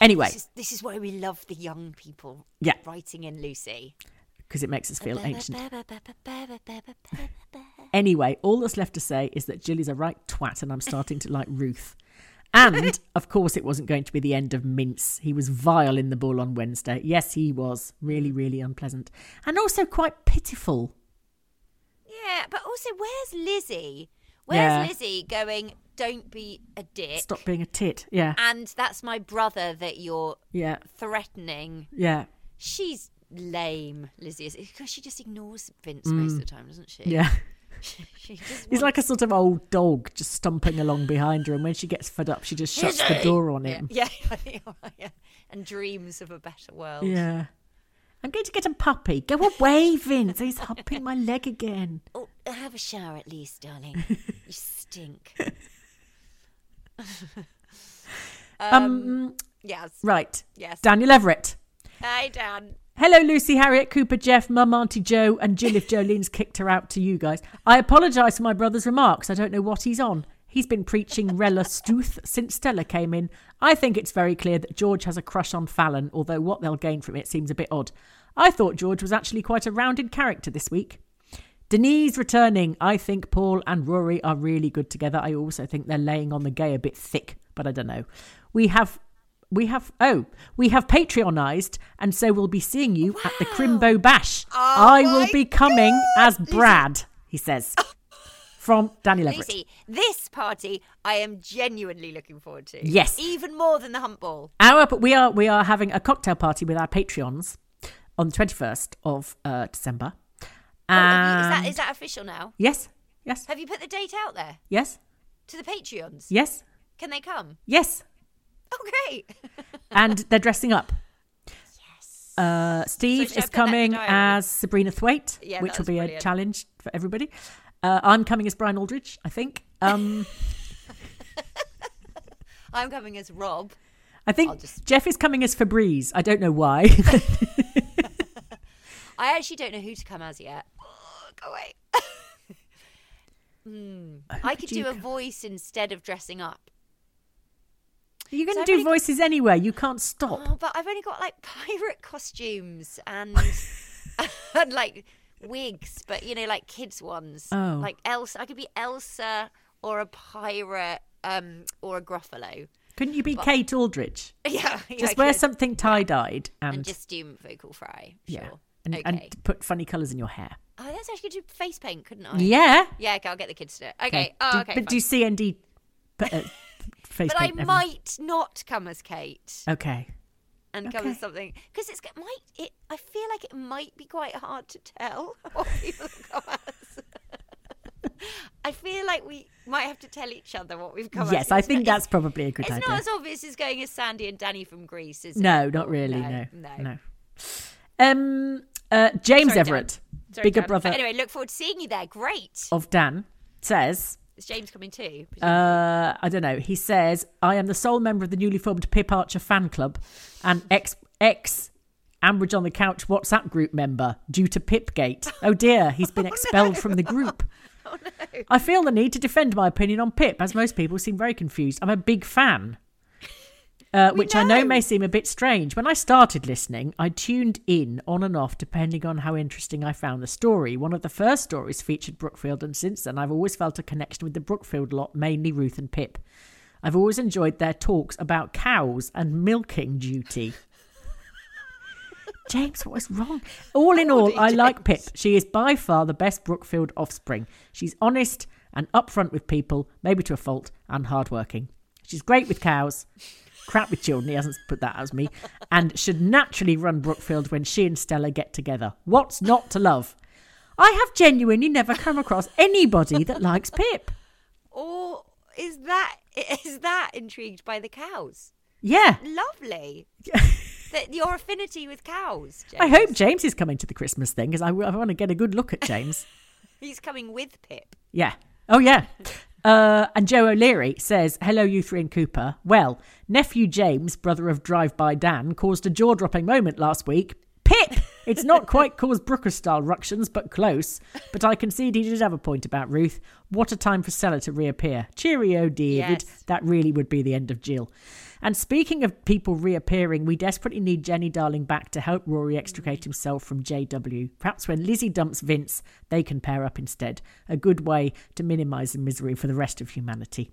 Anyway, this is why we love the young people writing in Lucy. Because it makes us feel ancient. Anyway, all that's left to say is that Jill is a right twat and I'm starting to like Ruth. And, of course, it wasn't going to be the end of Mince. He was vile in the bull on Wednesday. Yes, he was. Really, really unpleasant. And also quite pitiful. Yeah, but also, where's Lizzie? Lizzie going, don't be a dick. Stop being a tit, yeah. And that's my brother that you're threatening. Yeah. She's... lame, Lizzie is, because she just ignores Vince most of the time, doesn't she? Yeah. He's like a sort of old dog just stomping along behind her, and when she gets fed up she just shuts the door on him. Yeah. And dreams of a better world. Yeah. I'm going to get a puppy. Go away, Vince. He's humping my leg again. Oh, have a shower at least, darling. You stink. Yes. Right. Yes. Daniel Everett. Hi, Dan. Hello, Lucy, Harriet, Cooper, Jeff, Mum, Auntie Joe, and Jill if Jolene's kicked her out to you guys. I apologise for my brother's remarks. I don't know what he's on. He's been preaching Rella Stuth since Stella came in. I think it's very clear that George has a crush on Fallon, although what they'll gain from it seems a bit odd. I thought George was actually quite a rounded character this week. Denise returning. I think Paul and Rory are really good together. I also think they're laying on the gay a bit thick, but I don't know. We have Patreonized, and so we'll be seeing you at the Crimbo Bash. Oh, I will be coming as Brad, Lucy. He says. From Daniel Everett. Lucy, this party I am genuinely looking forward to. Yes. Even more than the hump ball. We are having a cocktail party with our Patreons on the 21st of December. Is that official now? Yes. Yes. Have you put the date out there? Yes. To the Patreons? Yes. Can they come? Yes. Oh, great. And they're dressing up. Yes. Steve is coming as Sabrina Thwaite, which will be brilliant. A challenge for everybody. I'm coming as Brian Aldridge, I think. I'm coming as Rob. I think Jeff is coming as Febreze. I don't know why. I actually don't know who to come as yet. Oh, go away. I could do a voice instead of dressing up. You're going to do voices anyway. You can't stop. Oh, but I've only got like pirate costumes and, and like wigs, but you know, like kids ones. Oh. Like Elsa. I could be Elsa or a pirate or a Gruffalo. Couldn't you be Kate Aldridge? Yeah. Just wear something tie-dyed. And just do vocal fry. Sure. Yeah. And put funny colours in your hair. Oh, that's actually good to face paint, couldn't I? Yeah. Yeah, okay, I'll get the kids to do it. Okay. Oh, okay. But do CND... but I might not come as Kate. Okay. And come as something. Because I feel like it might be quite hard to tell what people come as. I feel like we might have to tell each other what we've come as. Yes, I think that's probably a good idea. It's not as obvious as going as Sandy and Danny from Greece, is it? No, not really. No. James Everett, bigger brother. But anyway, look forward to seeing you there. Great. Of Dan says... Is James coming too? I don't know. He says, I am the sole member of the newly formed Pip Archer fan club and ex Ambridge on the Couch WhatsApp group member due to Pipgate. Oh dear, he's been expelled from the group. Oh no. I feel the need to defend my opinion on Pip, as most people seem very confused. I'm a big fan. which I know may seem a bit strange. When I started listening, I tuned in on and off depending on how interesting I found the story. One of the first stories featured Brookfield, and since then I've always felt a connection with the Brookfield lot, mainly Ruth and Pip. I've always enjoyed their talks about cows and milking duty. James, what was wrong? All in all, I like Pip. She is by far the best Brookfield offspring. She's honest and upfront with people, maybe to a fault, and hardworking. She's great with cows, crap with children, he hasn't put that as me, and should naturally run Brookfield when she and Stella get together. What's not to love? I have genuinely never come across anybody that likes Pip. Or is that intrigued by the cows? Yeah. Lovely. Your affinity with cows, James. I hope James is coming to the Christmas thing, because I want to get a good look at James. He's coming with Pip. Yeah. Oh, yeah. And Joe O'Leary says, hello, you three and Cooper. Well, nephew James, brother of Drive-By Dan, caused a jaw-dropping moment last week. Pip! It's not quite caused Brooker-style ructions, but close. But I concede he did have a point about Ruth. What a time for Stella to reappear. Cheerio, David. Yes. That really would be the end of Jill. And speaking of people reappearing, we desperately need Jenny Darling back to help Rory extricate himself from JW. Perhaps when Lizzie dumps Vince, they can pair up instead. A good way to minimise the misery for the rest of humanity.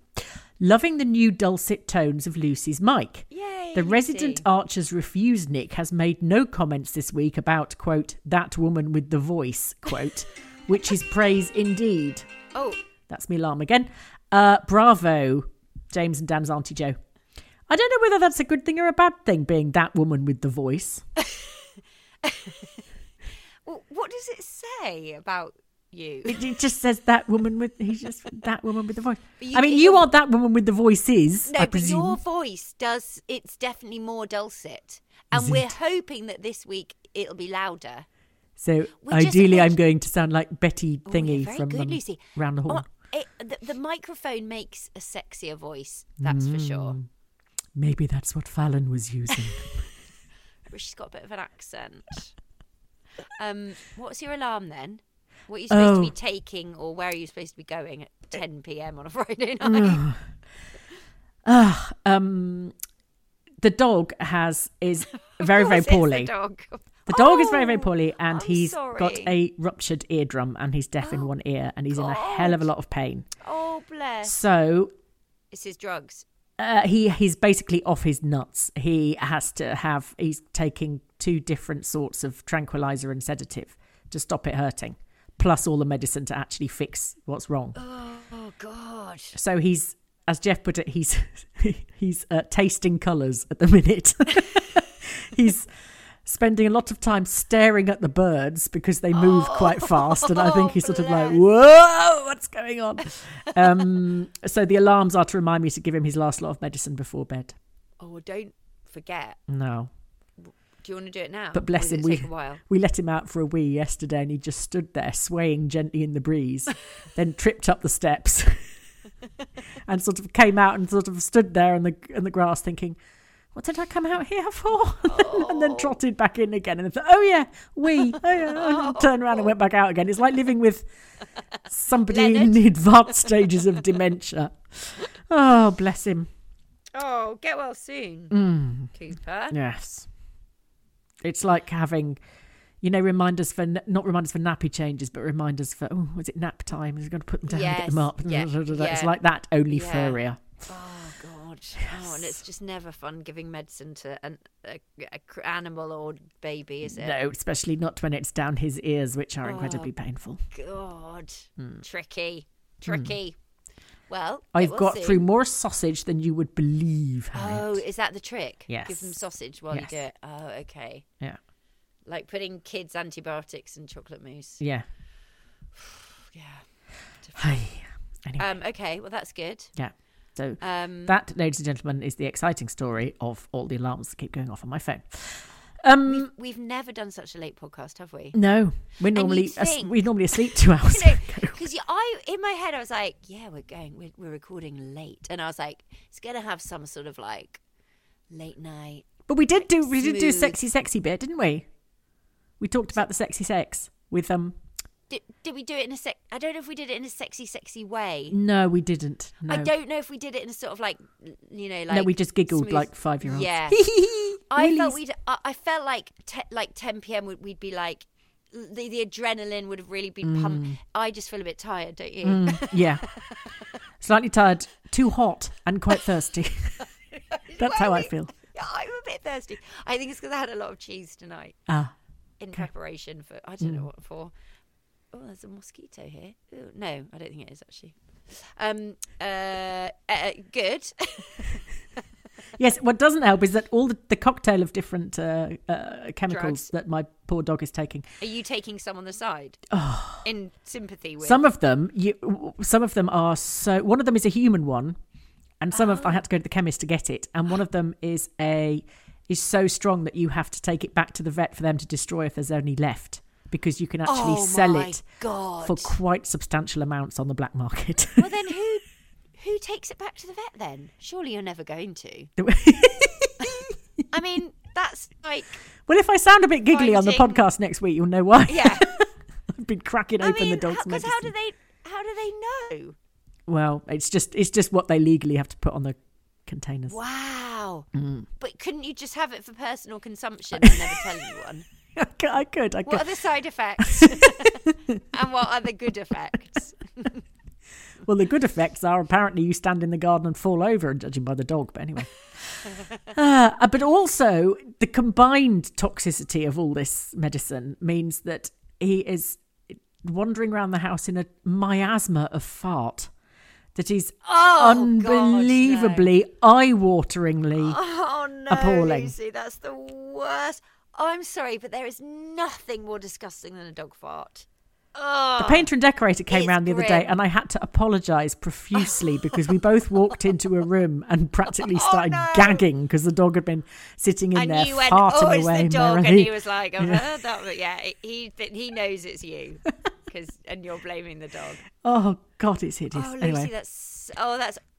Loving the new dulcet tones of Lucy's mic. Yay, the resident Archers refuse Nick has made no comments this week about, quote, that woman with the voice, quote, which is praise indeed. Oh, that's me alarm again. Bravo, James and Dan's Auntie Jo. I don't know whether that's a good thing or a bad thing, being that woman with the voice. Well, what does it say about you? It just says that woman with the voice. I mean, you are that woman with the voices. No, I presume. But your voice it's definitely more dulcet, and we're hoping that this week it'll be louder. So we're ideally, I'm going to sound like Betty Thingy from Round the Horn. Oh, the microphone makes a sexier voice. That's for sure. Maybe that's what Fallon was using. But she's got a bit of an accent. What's your alarm then? What are you supposed to be taking, or where are you supposed to be going at 10 PM on a Friday night? The dog is very, very poorly. The dog is very, very poorly, and he's got a ruptured eardrum, and he's deaf in one ear, and he's in a hell of a lot of pain. Oh, bless. So it's his drugs. He's basically off his nuts. He's taking 2 different sorts of tranquilizer and sedative to stop it hurting, plus all the medicine to actually fix what's wrong. Oh God. So he's, as Jeff put it, he's tasting colours at the minute. He's spending a lot of time staring at the birds because they move quite fast, and I think he's sort of like, whoa, what's going on? So the alarms are to remind me to give him his last lot of medicine before bed. Oh, don't forget. No. Do you want to do it now? But bless him, we let him out for a wee yesterday, and he just stood there swaying gently in the breeze, then tripped up the steps and sort of came out and sort of stood there in the grass thinking, what did I come out here for? And then trotted back in again. And thought, turned around and went back out again. It's like living with somebody Leonard in the advanced stages of dementia. Oh, bless him. Oh, get well soon, Cooper. Yes. It's like having, reminders for nappy changes, but reminders for, was it nap time? Is it going to put them down and get them up? Yeah. It's like that, only furrier. Oh, God. Yes. Oh, and it's just never fun giving medicine to an animal or baby, is it? No, especially not when it's down his ears, which are incredibly painful. God. Tricky. Well, I've got through more sausage than you would believe, Harriet. Oh, is that the trick? Yes. Give them sausage while you do it. Oh, okay. Yeah. Like putting kids antibiotics and chocolate mousse. Yeah. Yeah. Hi. Anyway. Okay, well, that's good. Yeah. So that, ladies and gentlemen, is the exciting story of all the alarms that keep going off on my phone. We've never done such a late podcast, have we? No, we're normally asleep 2 hours. Because in my head I was like, yeah, we're recording late, and I was like, it's gonna have some sort of like late night. But we did do a sexy bit, didn't we? We talked about the sexy sex with Did we do it in a I don't know if we did it in a sexy way. No, we didn't. No. I don't know if we did it in a sort of like, you know, like. No, we just giggled smooth, like 5-year olds. Yeah. I felt like like 10 p.m. we'd be like, the adrenaline would have really been pumped. I just feel a bit tired, don't you? Yeah. Slightly tired, too hot, and quite thirsty. That's how I feel. I'm a bit thirsty. I think it's because I had a lot of cheese tonight. Preparation for, I don't know what for. Oh, there's a mosquito here. Ooh, no, I don't think it is actually. Good. Yes, what doesn't help is that all the cocktail of different chemicals drugs that my poor dog is taking. Are you taking some on the side? Oh. In sympathy with? Some of them. Some of them are so, one of them is a human one. And some of them, I had to go to the chemist to get it. And one of them is so strong that you have to take it back to the vet for them to destroy if there's any left. Because you can actually sell it for quite substantial amounts on the black market. Well, then who takes it back to the vet then? Surely you're never going to. I mean, that's like... Well, if I sound a bit giggly on the podcast next week, you'll know why. Yeah. I've been cracking open the dog's medicine. Because how do they know? Well, it's just what they legally have to put on the containers. Wow. But couldn't you just have it for personal consumption and never tell anyone? I could. What are the side effects? And what are the good effects? Well, the good effects are apparently you stand in the garden and fall over, and judging by the dog. But anyway. But also, the combined toxicity of all this medicine means that he is wandering around the house in a miasma of fart that is unbelievably eye-wateringly appalling. Lucy, that's the worst. I'm sorry, but there is nothing more disgusting than a dog fart. Oh, the painter and decorator came round the other day and I had to apologise profusely because we both walked into a room and practically started gagging because the dog had been sitting in and there farting away. And you went, it's the dog. And he was like, I've heard that. But yeah, he knows it's you. And you're blaming the dog. Oh, God, it's hideous. Oh, Lucy, anyway. That's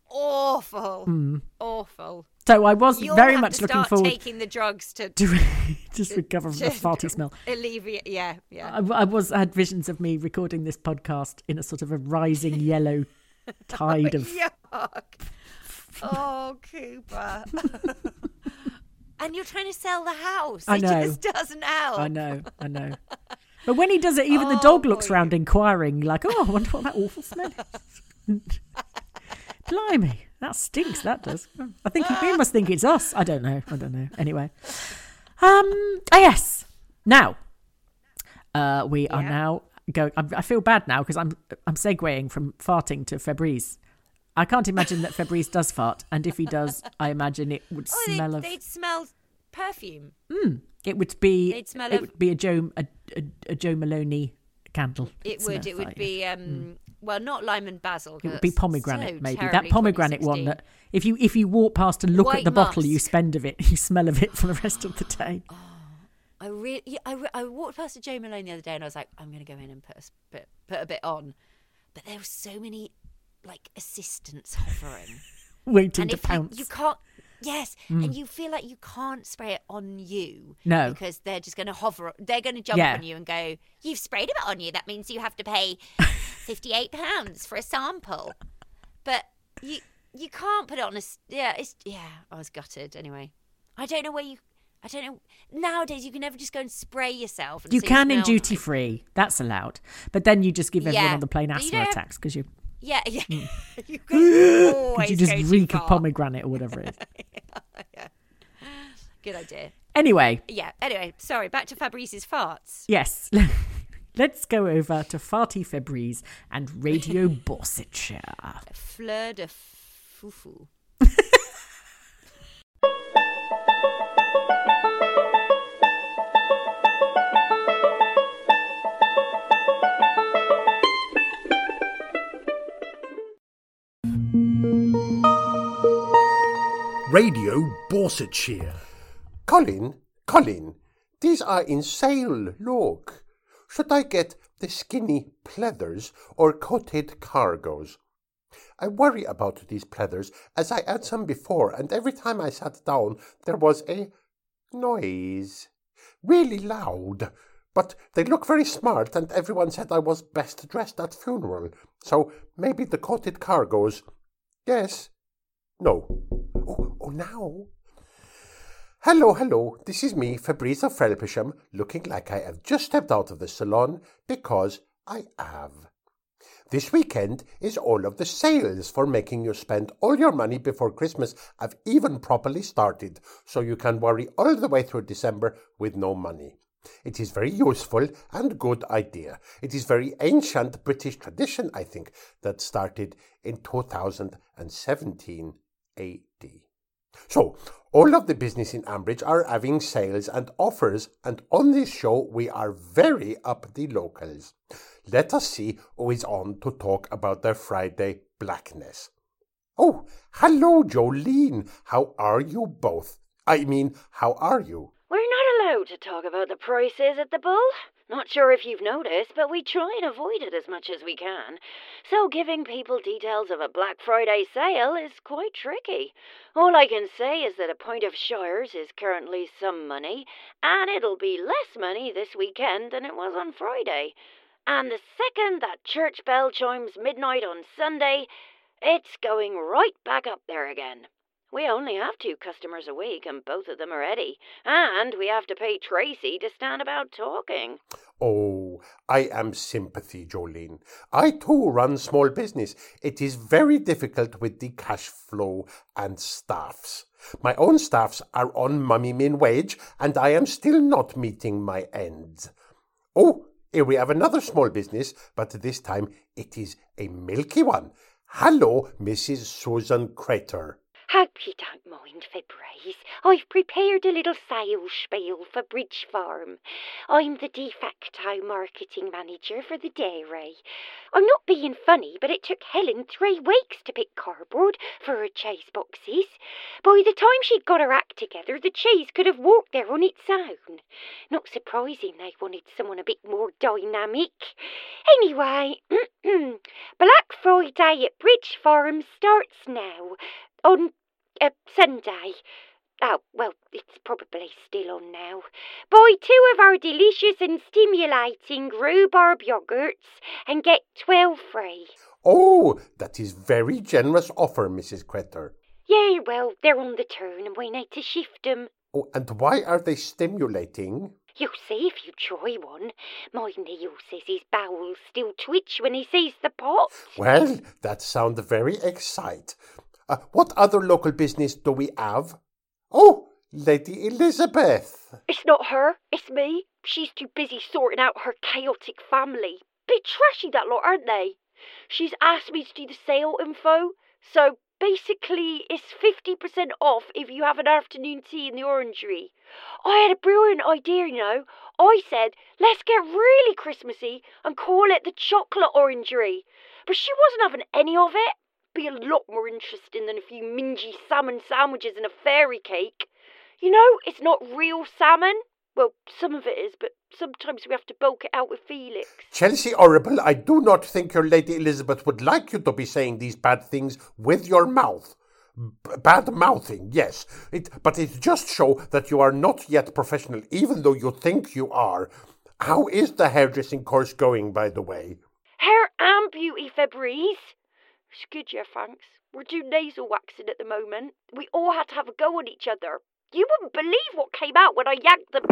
awful. Awful. So I was very much looking forward to taking the drugs to just recover from the farty smell. Alleviate, yeah. I had visions of me recording this podcast in a sort of a rising yellow tide of yuck. Oh, Cooper. And you're trying to sell the house. I know. It just doesn't help. I know. But when he does it, even the dog looks round inquiring, like, I wonder what that awful smell is. Blimey, that stinks, that does. I think he must think it's us. I don't know. Anyway. Yes. Now, we are now going... I feel bad now because I'm segueing from farting to Febreze. I can't imagine that Febreze does fart. And if he does, I imagine it would smell of... They'd smell perfume. It would be... It would be a Joe Maloney candle. It would be... Well, not lime and basil. It would be pomegranate, so maybe. That pomegranate one that if you walk past and look at the bottle, you spend of it. You smell of it for the rest of the day. I walked past a Jo Malone the other day and I was like, I'm going to go in and put a bit on. But there were so many, like, assistants hovering. Waiting to pounce. You can't... Yes, and you feel like you can't spray it on you. No. Because they're just going to hover. They're going to jump on you and go, you've sprayed a bit on you. That means you have to pay... £58 for a sample, but you can't put it on a I was gutted anyway. I don't know. Nowadays you can never just go and spray yourself. You can in duty free. That's allowed, but then you just give everyone on the plane asthma attacks because you. Yeah. You can always you just go reek too far. Of pomegranate or whatever it is. Yeah. Good idea. Anyway. Yeah. Anyway, sorry. Back to Fabrice's farts. Yes. Let's go over to Farty Febreze and Radio Borsetshire. Fleur de Foufou. Radio Borsetshire. Colin, these are in sale, look. Should I get the skinny pleathers or coated cargoes? I worry about these pleathers as I had some before, and every time I sat down there was a noise, really loud, But they look very smart, and everyone said I was best dressed at funeral, so maybe the coated cargoes. Yes. No. Oh, now. Hello, this is me, Fabrizio Felpersham, looking like I have just stepped out of the salon, because I have. This weekend is all of the sales for making you spend all your money before Christmas have even properly started, so you can worry all the way through December with no money. It is very useful and good idea. It is very ancient British tradition, I think, that started in 2017 AD. So, all of the business in Ambridge are having sales and offers, and on this show we are very up the locals. Let us see who is on to talk about their Friday blackness. Oh, hello Jolene, how are you both? I mean, how are you? We're not allowed to talk about the prices at the Bull. Not sure if you've noticed, but we try and avoid it as much as we can. So giving people details of a Black Friday sale is quite tricky. All I can say is that a pint of Shires is currently some money, and it'll be less money this weekend than it was on Friday. And the second that church bell chimes midnight on Sunday, it's going right back up there again. We only have 2 customers a week, and both of them are Eddie. And we have to pay Tracy to stand about talking. Oh, I am sympathy, Jolene. I too run small business. It is very difficult with the cash flow and staffs. My own staffs are on mummy min wage, and I am still not meeting my ends. Oh, here we have another small business, but this time it is a milky one. Hello, Mrs. Susan Crater. Hope you don't mind, Fabrice. I've prepared a little sales spiel for Bridge Farm. I'm the de facto marketing manager for the dairy. I'm not being funny, but it took Helen 3 weeks to pick cardboard for her cheese boxes. By the time she'd got her act together, the cheese could have walked there on its own. Not surprising they wanted someone a bit more dynamic. Anyway, Black Friday at Bridge Farm starts now. On Sunday. Oh, well, it's probably still on now. Buy 2 of our delicious and stimulating rhubarb yogurts and get 12 free. Oh, that is very generous offer, Mrs. Cretter. Yeah, well, they're on the turn and we need to shift them. Oh, and why are they stimulating? You'll see if you try one. My Neil says his bowels still twitch when he sees the pot. Well, that sounds very exciting. What other local business do we have? Oh, Lady Elizabeth. It's not her, it's me. She's too busy sorting out her chaotic family. Bit trashy that lot, aren't they? She's asked me to do the sale info. So basically it's 50% off if you have an afternoon tea in the orangery. I had a brilliant idea, you know. I said, let's get really Christmassy and call it the chocolate orangery. But she wasn't having any of it. Be a lot more interesting than a few mingy salmon sandwiches and a fairy cake. You know, it's not real salmon. Well, some of it is, but sometimes we have to bulk it out with Felix. Chelsea Orrible, I do not think your Lady Elizabeth would like you to be saying these bad things with your mouth. Bad mouthing, yes. But it just shows that you are not yet professional, even though you think you are. How is the hairdressing course going, by the way? Hair and beauty, Fabrice. It's good, yeah, thanks. We're doing nasal waxing at the moment. We all had to have a go on each other. You wouldn't believe what came out when I yanked them.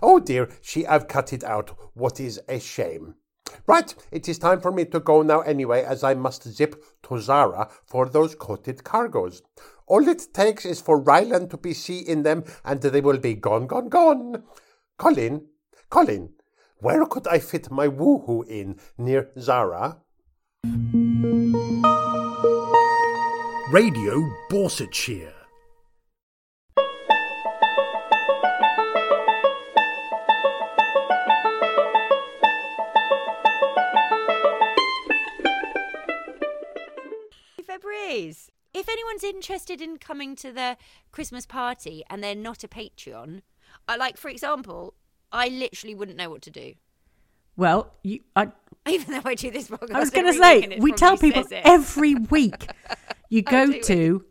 Oh dear, she have cut it out. What is a shame. Right, it is time for me to go now anyway, as I must zip to Zara for those coated cargoes. All it takes is for Ryland to be seen in them, and they will be gone. Colin. Where could I fit my woohoo in near Zara? Radio Borsetshire. Fabrice, if anyone's interested in coming to the Christmas party and they're not a Patreon, for example, I literally wouldn't know what to do. Well, even though I do this podcast, I was going to say, we tell people every week you go to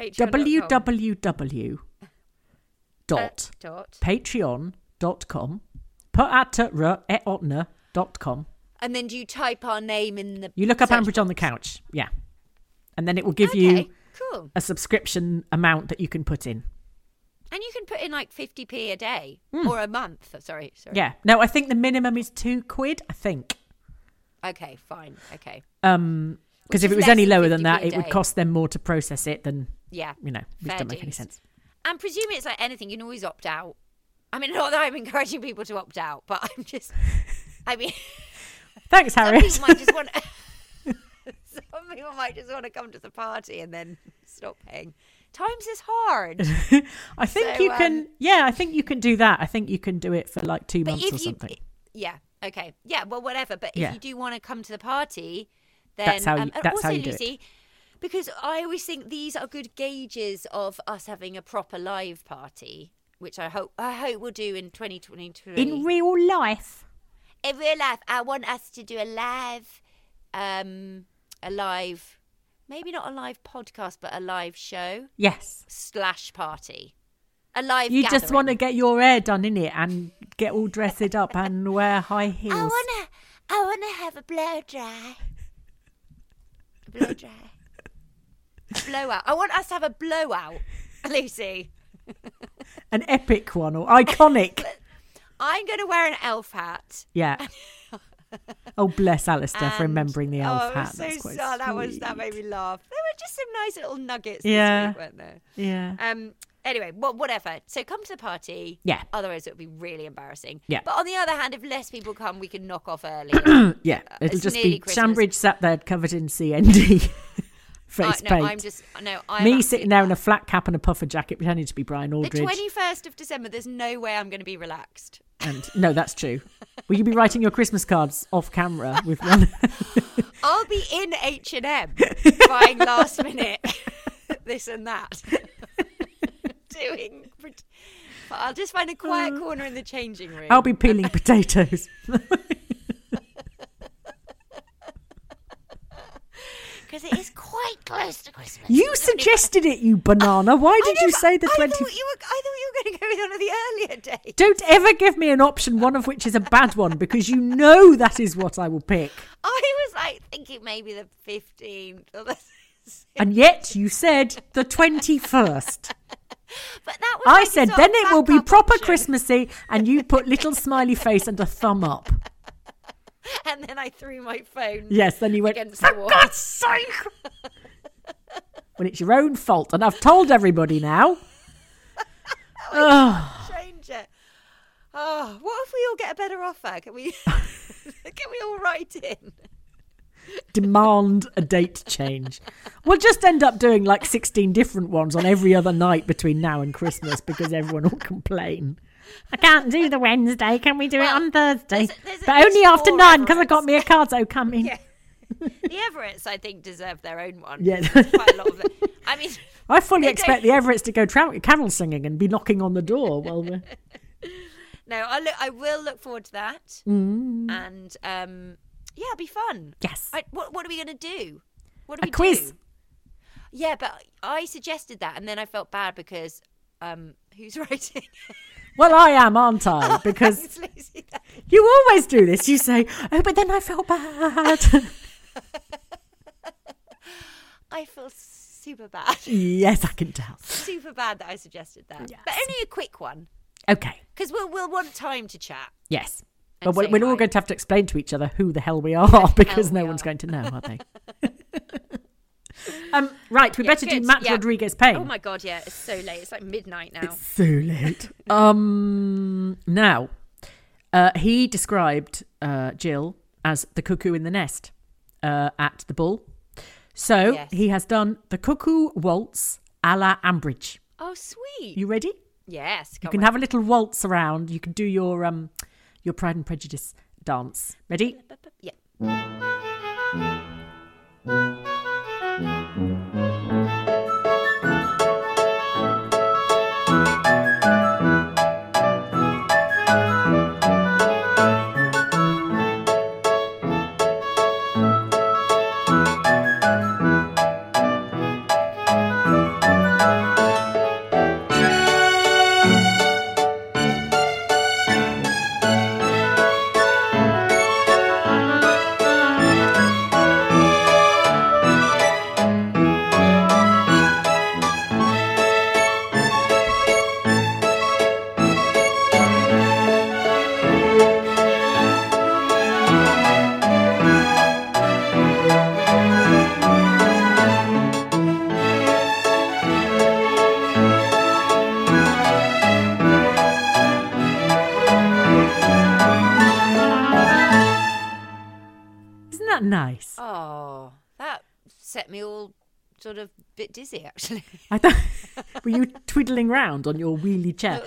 www. patreon.com. And then do you type our name in the... You look up Ambridge on the Couch, yeah. And then it will give you a subscription amount that you can put in. And you can put in like 50p a day or a month. Sorry. Yeah. No, I think the minimum is £2, I think. Okay, fine. Okay. Because if it was any lower than that, it would cost them more to process it than, which doesn't make any sense. And presumably it's like anything, you can always opt out. I mean, not that I'm encouraging people to opt out, but I'm just, Thanks, Harriet. Some people might just want to come to the party and then stop paying. Times is hard. I think you can do that. I think you can do it for like 2 months or something. Yeah. Okay. Yeah. Well, whatever. But if you do want to come to the party, then that's how you, Lucy, because I always think these are good gauges of us having a proper live party, which I hope we'll do in 2023. In real life. In real life, I want us to do a live, maybe not a live podcast, but a live show. Yes. / party. A live You gathering. Just want to get your hair done, innit? And get all dressed up and wear high heels. I wanna have a blow dry. Blowout. I want us to have a blowout, Lucy. An epic one or iconic. I'm going to wear an elf hat. Yeah. Oh, bless Alistair for remembering the elf hat. That made me laugh. There were just some nice little nuggets this week, weren't there? Yeah. Anyway, whatever. So come to the party. Yeah. Otherwise, it would be really embarrassing. Yeah. But on the other hand, if less people come, we can knock off early. Yeah. It'll just be Shambridge sat there covered in CND. Face paint. I'm sitting there in a flat cap and a puffer jacket pretending to be Brian Aldridge. The 21st of December, there's no way I'm going to be relaxed. No, that's true. Will you be writing your Christmas cards off camera with one? I'll be in H&M buying last minute this and that. I'll just find a quiet corner in the changing room. I'll be peeling potatoes. Because it is quite close to Christmas. You suggested it, you banana. Why did you say the 20th? I thought you were going to go with one of the earlier days. Don't ever give me an option, one of which is a bad one, because you know that is what I will pick. I was like thinking maybe the 15th or the 16th. And yet you said the 21st. But that was then it will be proper option. Christmassy, and you put little smiley face and a thumb up. And then I threw my phone. Yes, then you went, for God's sake! Well, it's your own fault. And I've told everybody now. Change it. Oh, what if we all get a better offer? Can we all write in? Demand a date change. We'll just end up doing like 16 different ones on every other night between now and Christmas because everyone will complain. I can't do the Wednesday. Can we do it on Thursday? But only after 9 because I got me a Cardo coming. Yeah. The Everett's, I think, deserve their own one. Yeah, quite a lot of them. I mean, I fully expect the Everett's to go carol singing and be knocking on the door while we're. No, I will look forward to that, and it'll be fun. Yes. What are we going to do? What do we do? A quiz. Yeah, but I suggested that, and then I felt bad because who's writing? Well, I am, aren't I? Because thanks, Lucy, you always do this. You say, oh, but then I felt bad. I feel super bad. Yes, I can tell. Super bad that I suggested that. Yes. But only a quick one. Okay. Because we'll want time to chat. Yes. But we're all going to have to explain to each other who the hell we are because no one's going to know, are they? Right, we better do Matt Rodriguez Payne. Oh my God, yeah, it's so late. It's like midnight now. It's so late. Now, he described Jill as the cuckoo in the nest at the Bull. So he has done the Cuckoo Waltz a la Ambridge. Oh, sweet. You ready? Yes. You can have a little waltz around. You can do your Pride and Prejudice dance. Ready? Yeah. that nice? Oh, that set me all sort of a bit dizzy, actually. I thought, were you twiddling round on your wheelie chair?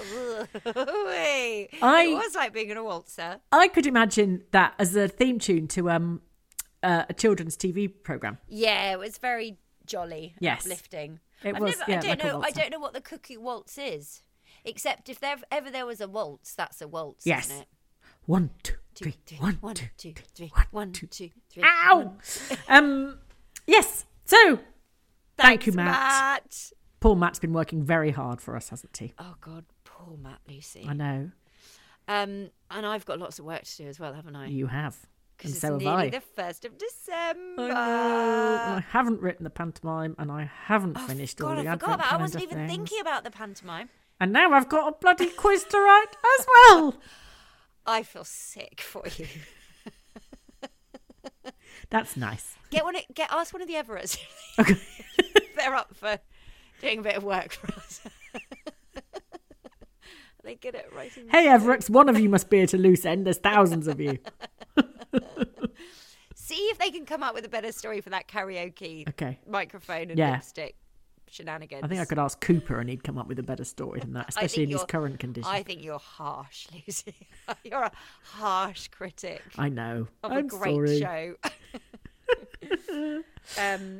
It was like being in a waltzer. I could imagine that as a theme tune to a children's TV programme. Yeah, it was very jolly, yes. Uplifting. I don't know what the cookie waltz is, except if ever there was a waltz, that's a waltz, yes. Isn't it? 1, 2, 3, 1, 2, 3, 1, 2, 3. Ow! Yes, so... Thank you, Matt. Poor Matt's been working very hard for us, hasn't he? Oh, God, poor Matt, Lucy. I know. And I've got lots of work to do as well, haven't I? You have. And so have I. Because it's nearly the 1st of December. I know. I haven't written the pantomime and I haven't finished all the advent calendar things. I wasn't even thinking about the pantomime. And now I've got a bloody quiz to write as well. I feel sick for you. That's nice. Ask one of the Everetts. Okay. They're up for doing a bit of work for us. Are they good at writing? Hey, Everetts, one of you must be at a loose end. There's thousands of you. See if they can come up with a better story for that karaoke microphone and lipstick shenanigans. I think I could ask Cooper and he'd come up with a better story than that, especially in his current condition. I think you're harsh, Lucy. You're a harsh critic. I know. I'm sorry. Show.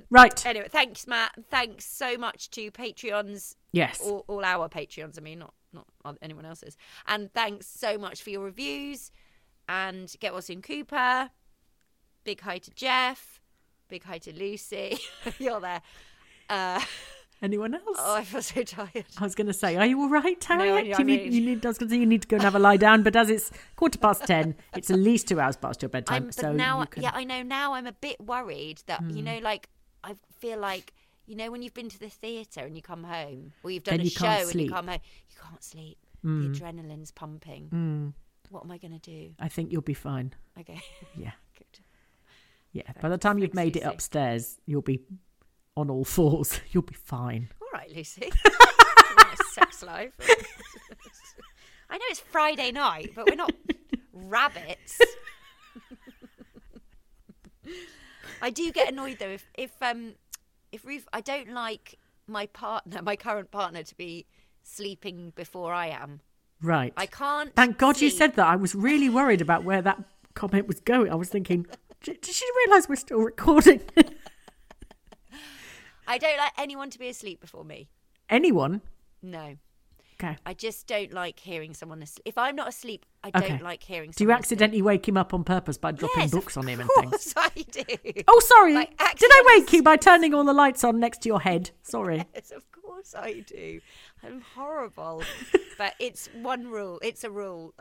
Right. Anyway, thanks, Matt. Thanks so much to Patreons. Yes. All our Patreons. I mean, not anyone else's. And thanks so much for your reviews. And get what's in Cooper. Big hi to Jeff. Big hi to Lucy. You're there. Anyone else? Oh, I feel so tired. I was going to say, are you all right, Harriet? I was going to say you need to go and have a lie down, but as it's 10:15, it's at least 2 hours past your bedtime. I know. Now I'm a bit worried that I feel like when you've been to the theatre and you come home, or you've done a show and you come home, you can't sleep. The adrenaline's pumping. What am I going to do? I think you'll be fine. Okay. Yeah. Good. Yeah. Thanks. By the time you've made it upstairs, you'll be on all fours. You'll be fine. All right, Lucy. Nice sex life. I know it's Friday night, but we're not rabbits. I do get annoyed though if Ruth, I don't like my current partner, to be sleeping before I am. Right. I can't. Thank God you said that. I was really worried about where that comment was going. I was thinking, did she realise we're still recording? I don't like anyone to be asleep before me. Anyone? No. Okay. I just don't like hearing someone asleep. If I'm not asleep, I don't like hearing someone asleep. Do you accidentally wake him up on purpose by dropping books on him and things? Yes, of course I do. Oh, sorry. Did I wake you by turning all the lights on next to your head? Sorry. Yes, of course I do. I'm horrible. But it's one rule. It's a rule.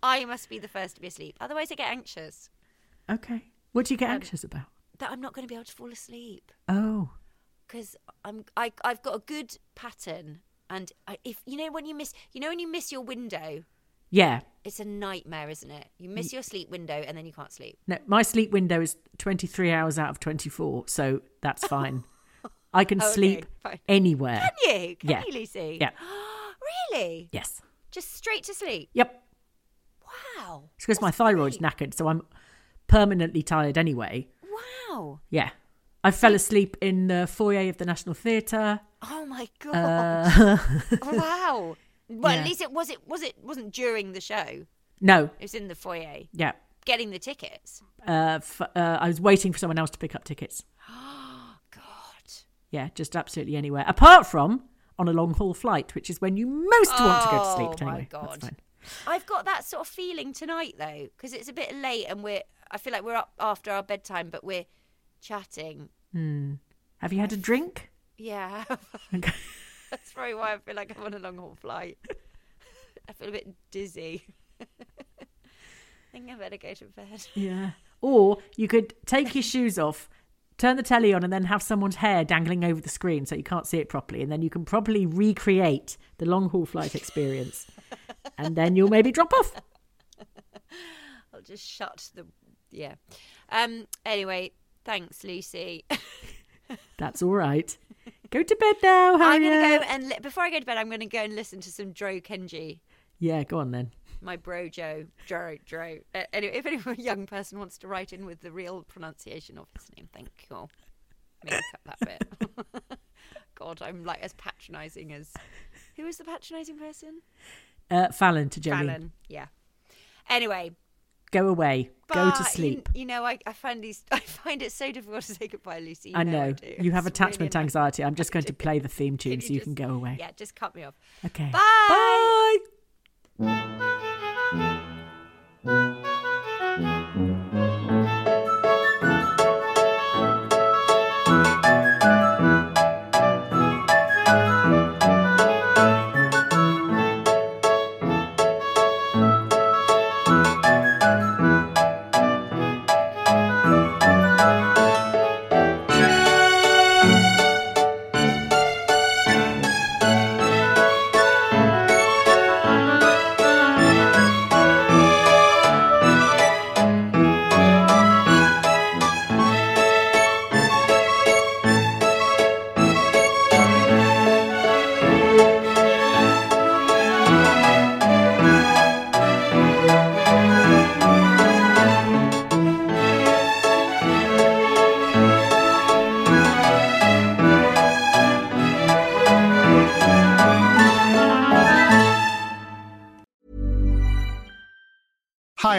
I must be the first to be asleep. Otherwise, I get anxious. Okay. What do you get anxious about? That I'm not going to be able to fall asleep. Oh, because I've got a good pattern, and when you miss your window, it's a nightmare, isn't it? You miss your sleep window, and then you can't sleep. No, my sleep window is 23 hours out of 24, so that's fine. I can sleep anywhere. Can you? Can you, Lucy? Yeah. Really? Yes. Just straight to sleep. Yep. Wow. It's because my thyroid's knackered, so I'm permanently tired anyway. Wow. Yeah. I fell asleep in the foyer of the National Theatre. Oh my God. Wow. Well, at least it wasn't during the show. No. It was in the foyer. Yeah. Getting the tickets. I was waiting for someone else to pick up tickets. Oh, God. Yeah, just absolutely anywhere. Apart from on a long haul flight, which is when you most want to go to sleep. Anyway, my God. That's fine. I've got that sort of feeling tonight, though, because it's a bit late and I feel like we're up after our bedtime, but we're chatting. Mm. Have you had a drink? Yeah, I have. Okay. That's probably why I feel like I'm on a long haul flight. I feel a bit dizzy. I think I better go to bed. Yeah. Or you could take your shoes off, turn the telly on, and then have someone's hair dangling over the screen so you can't see it properly. And then you can probably recreate the long haul flight experience. And then you'll maybe drop off. I'll just shut the... Yeah. Anyway, thanks, Lucy. That's all right. Go to bed now, Harriet. Before I go to bed, I'm going to go and listen to some Dro Kenji. Yeah, go on then. my bro Joe. Anyway, if any young person wants to write in with the real pronunciation of his name, thank you. Maybe cut that bit. God, I'm like as patronising as... Who is the patronising person? Fallon to Jolene. Fallon, yeah. Anyway... Go away. But go to sleep. You know, I find it so difficult to say goodbye, Lucy. I know. You have attachment really anxiety. I'm just going to play the theme tune so you can go away. Yeah, just cut me off. Okay. Bye. Bye. Hi,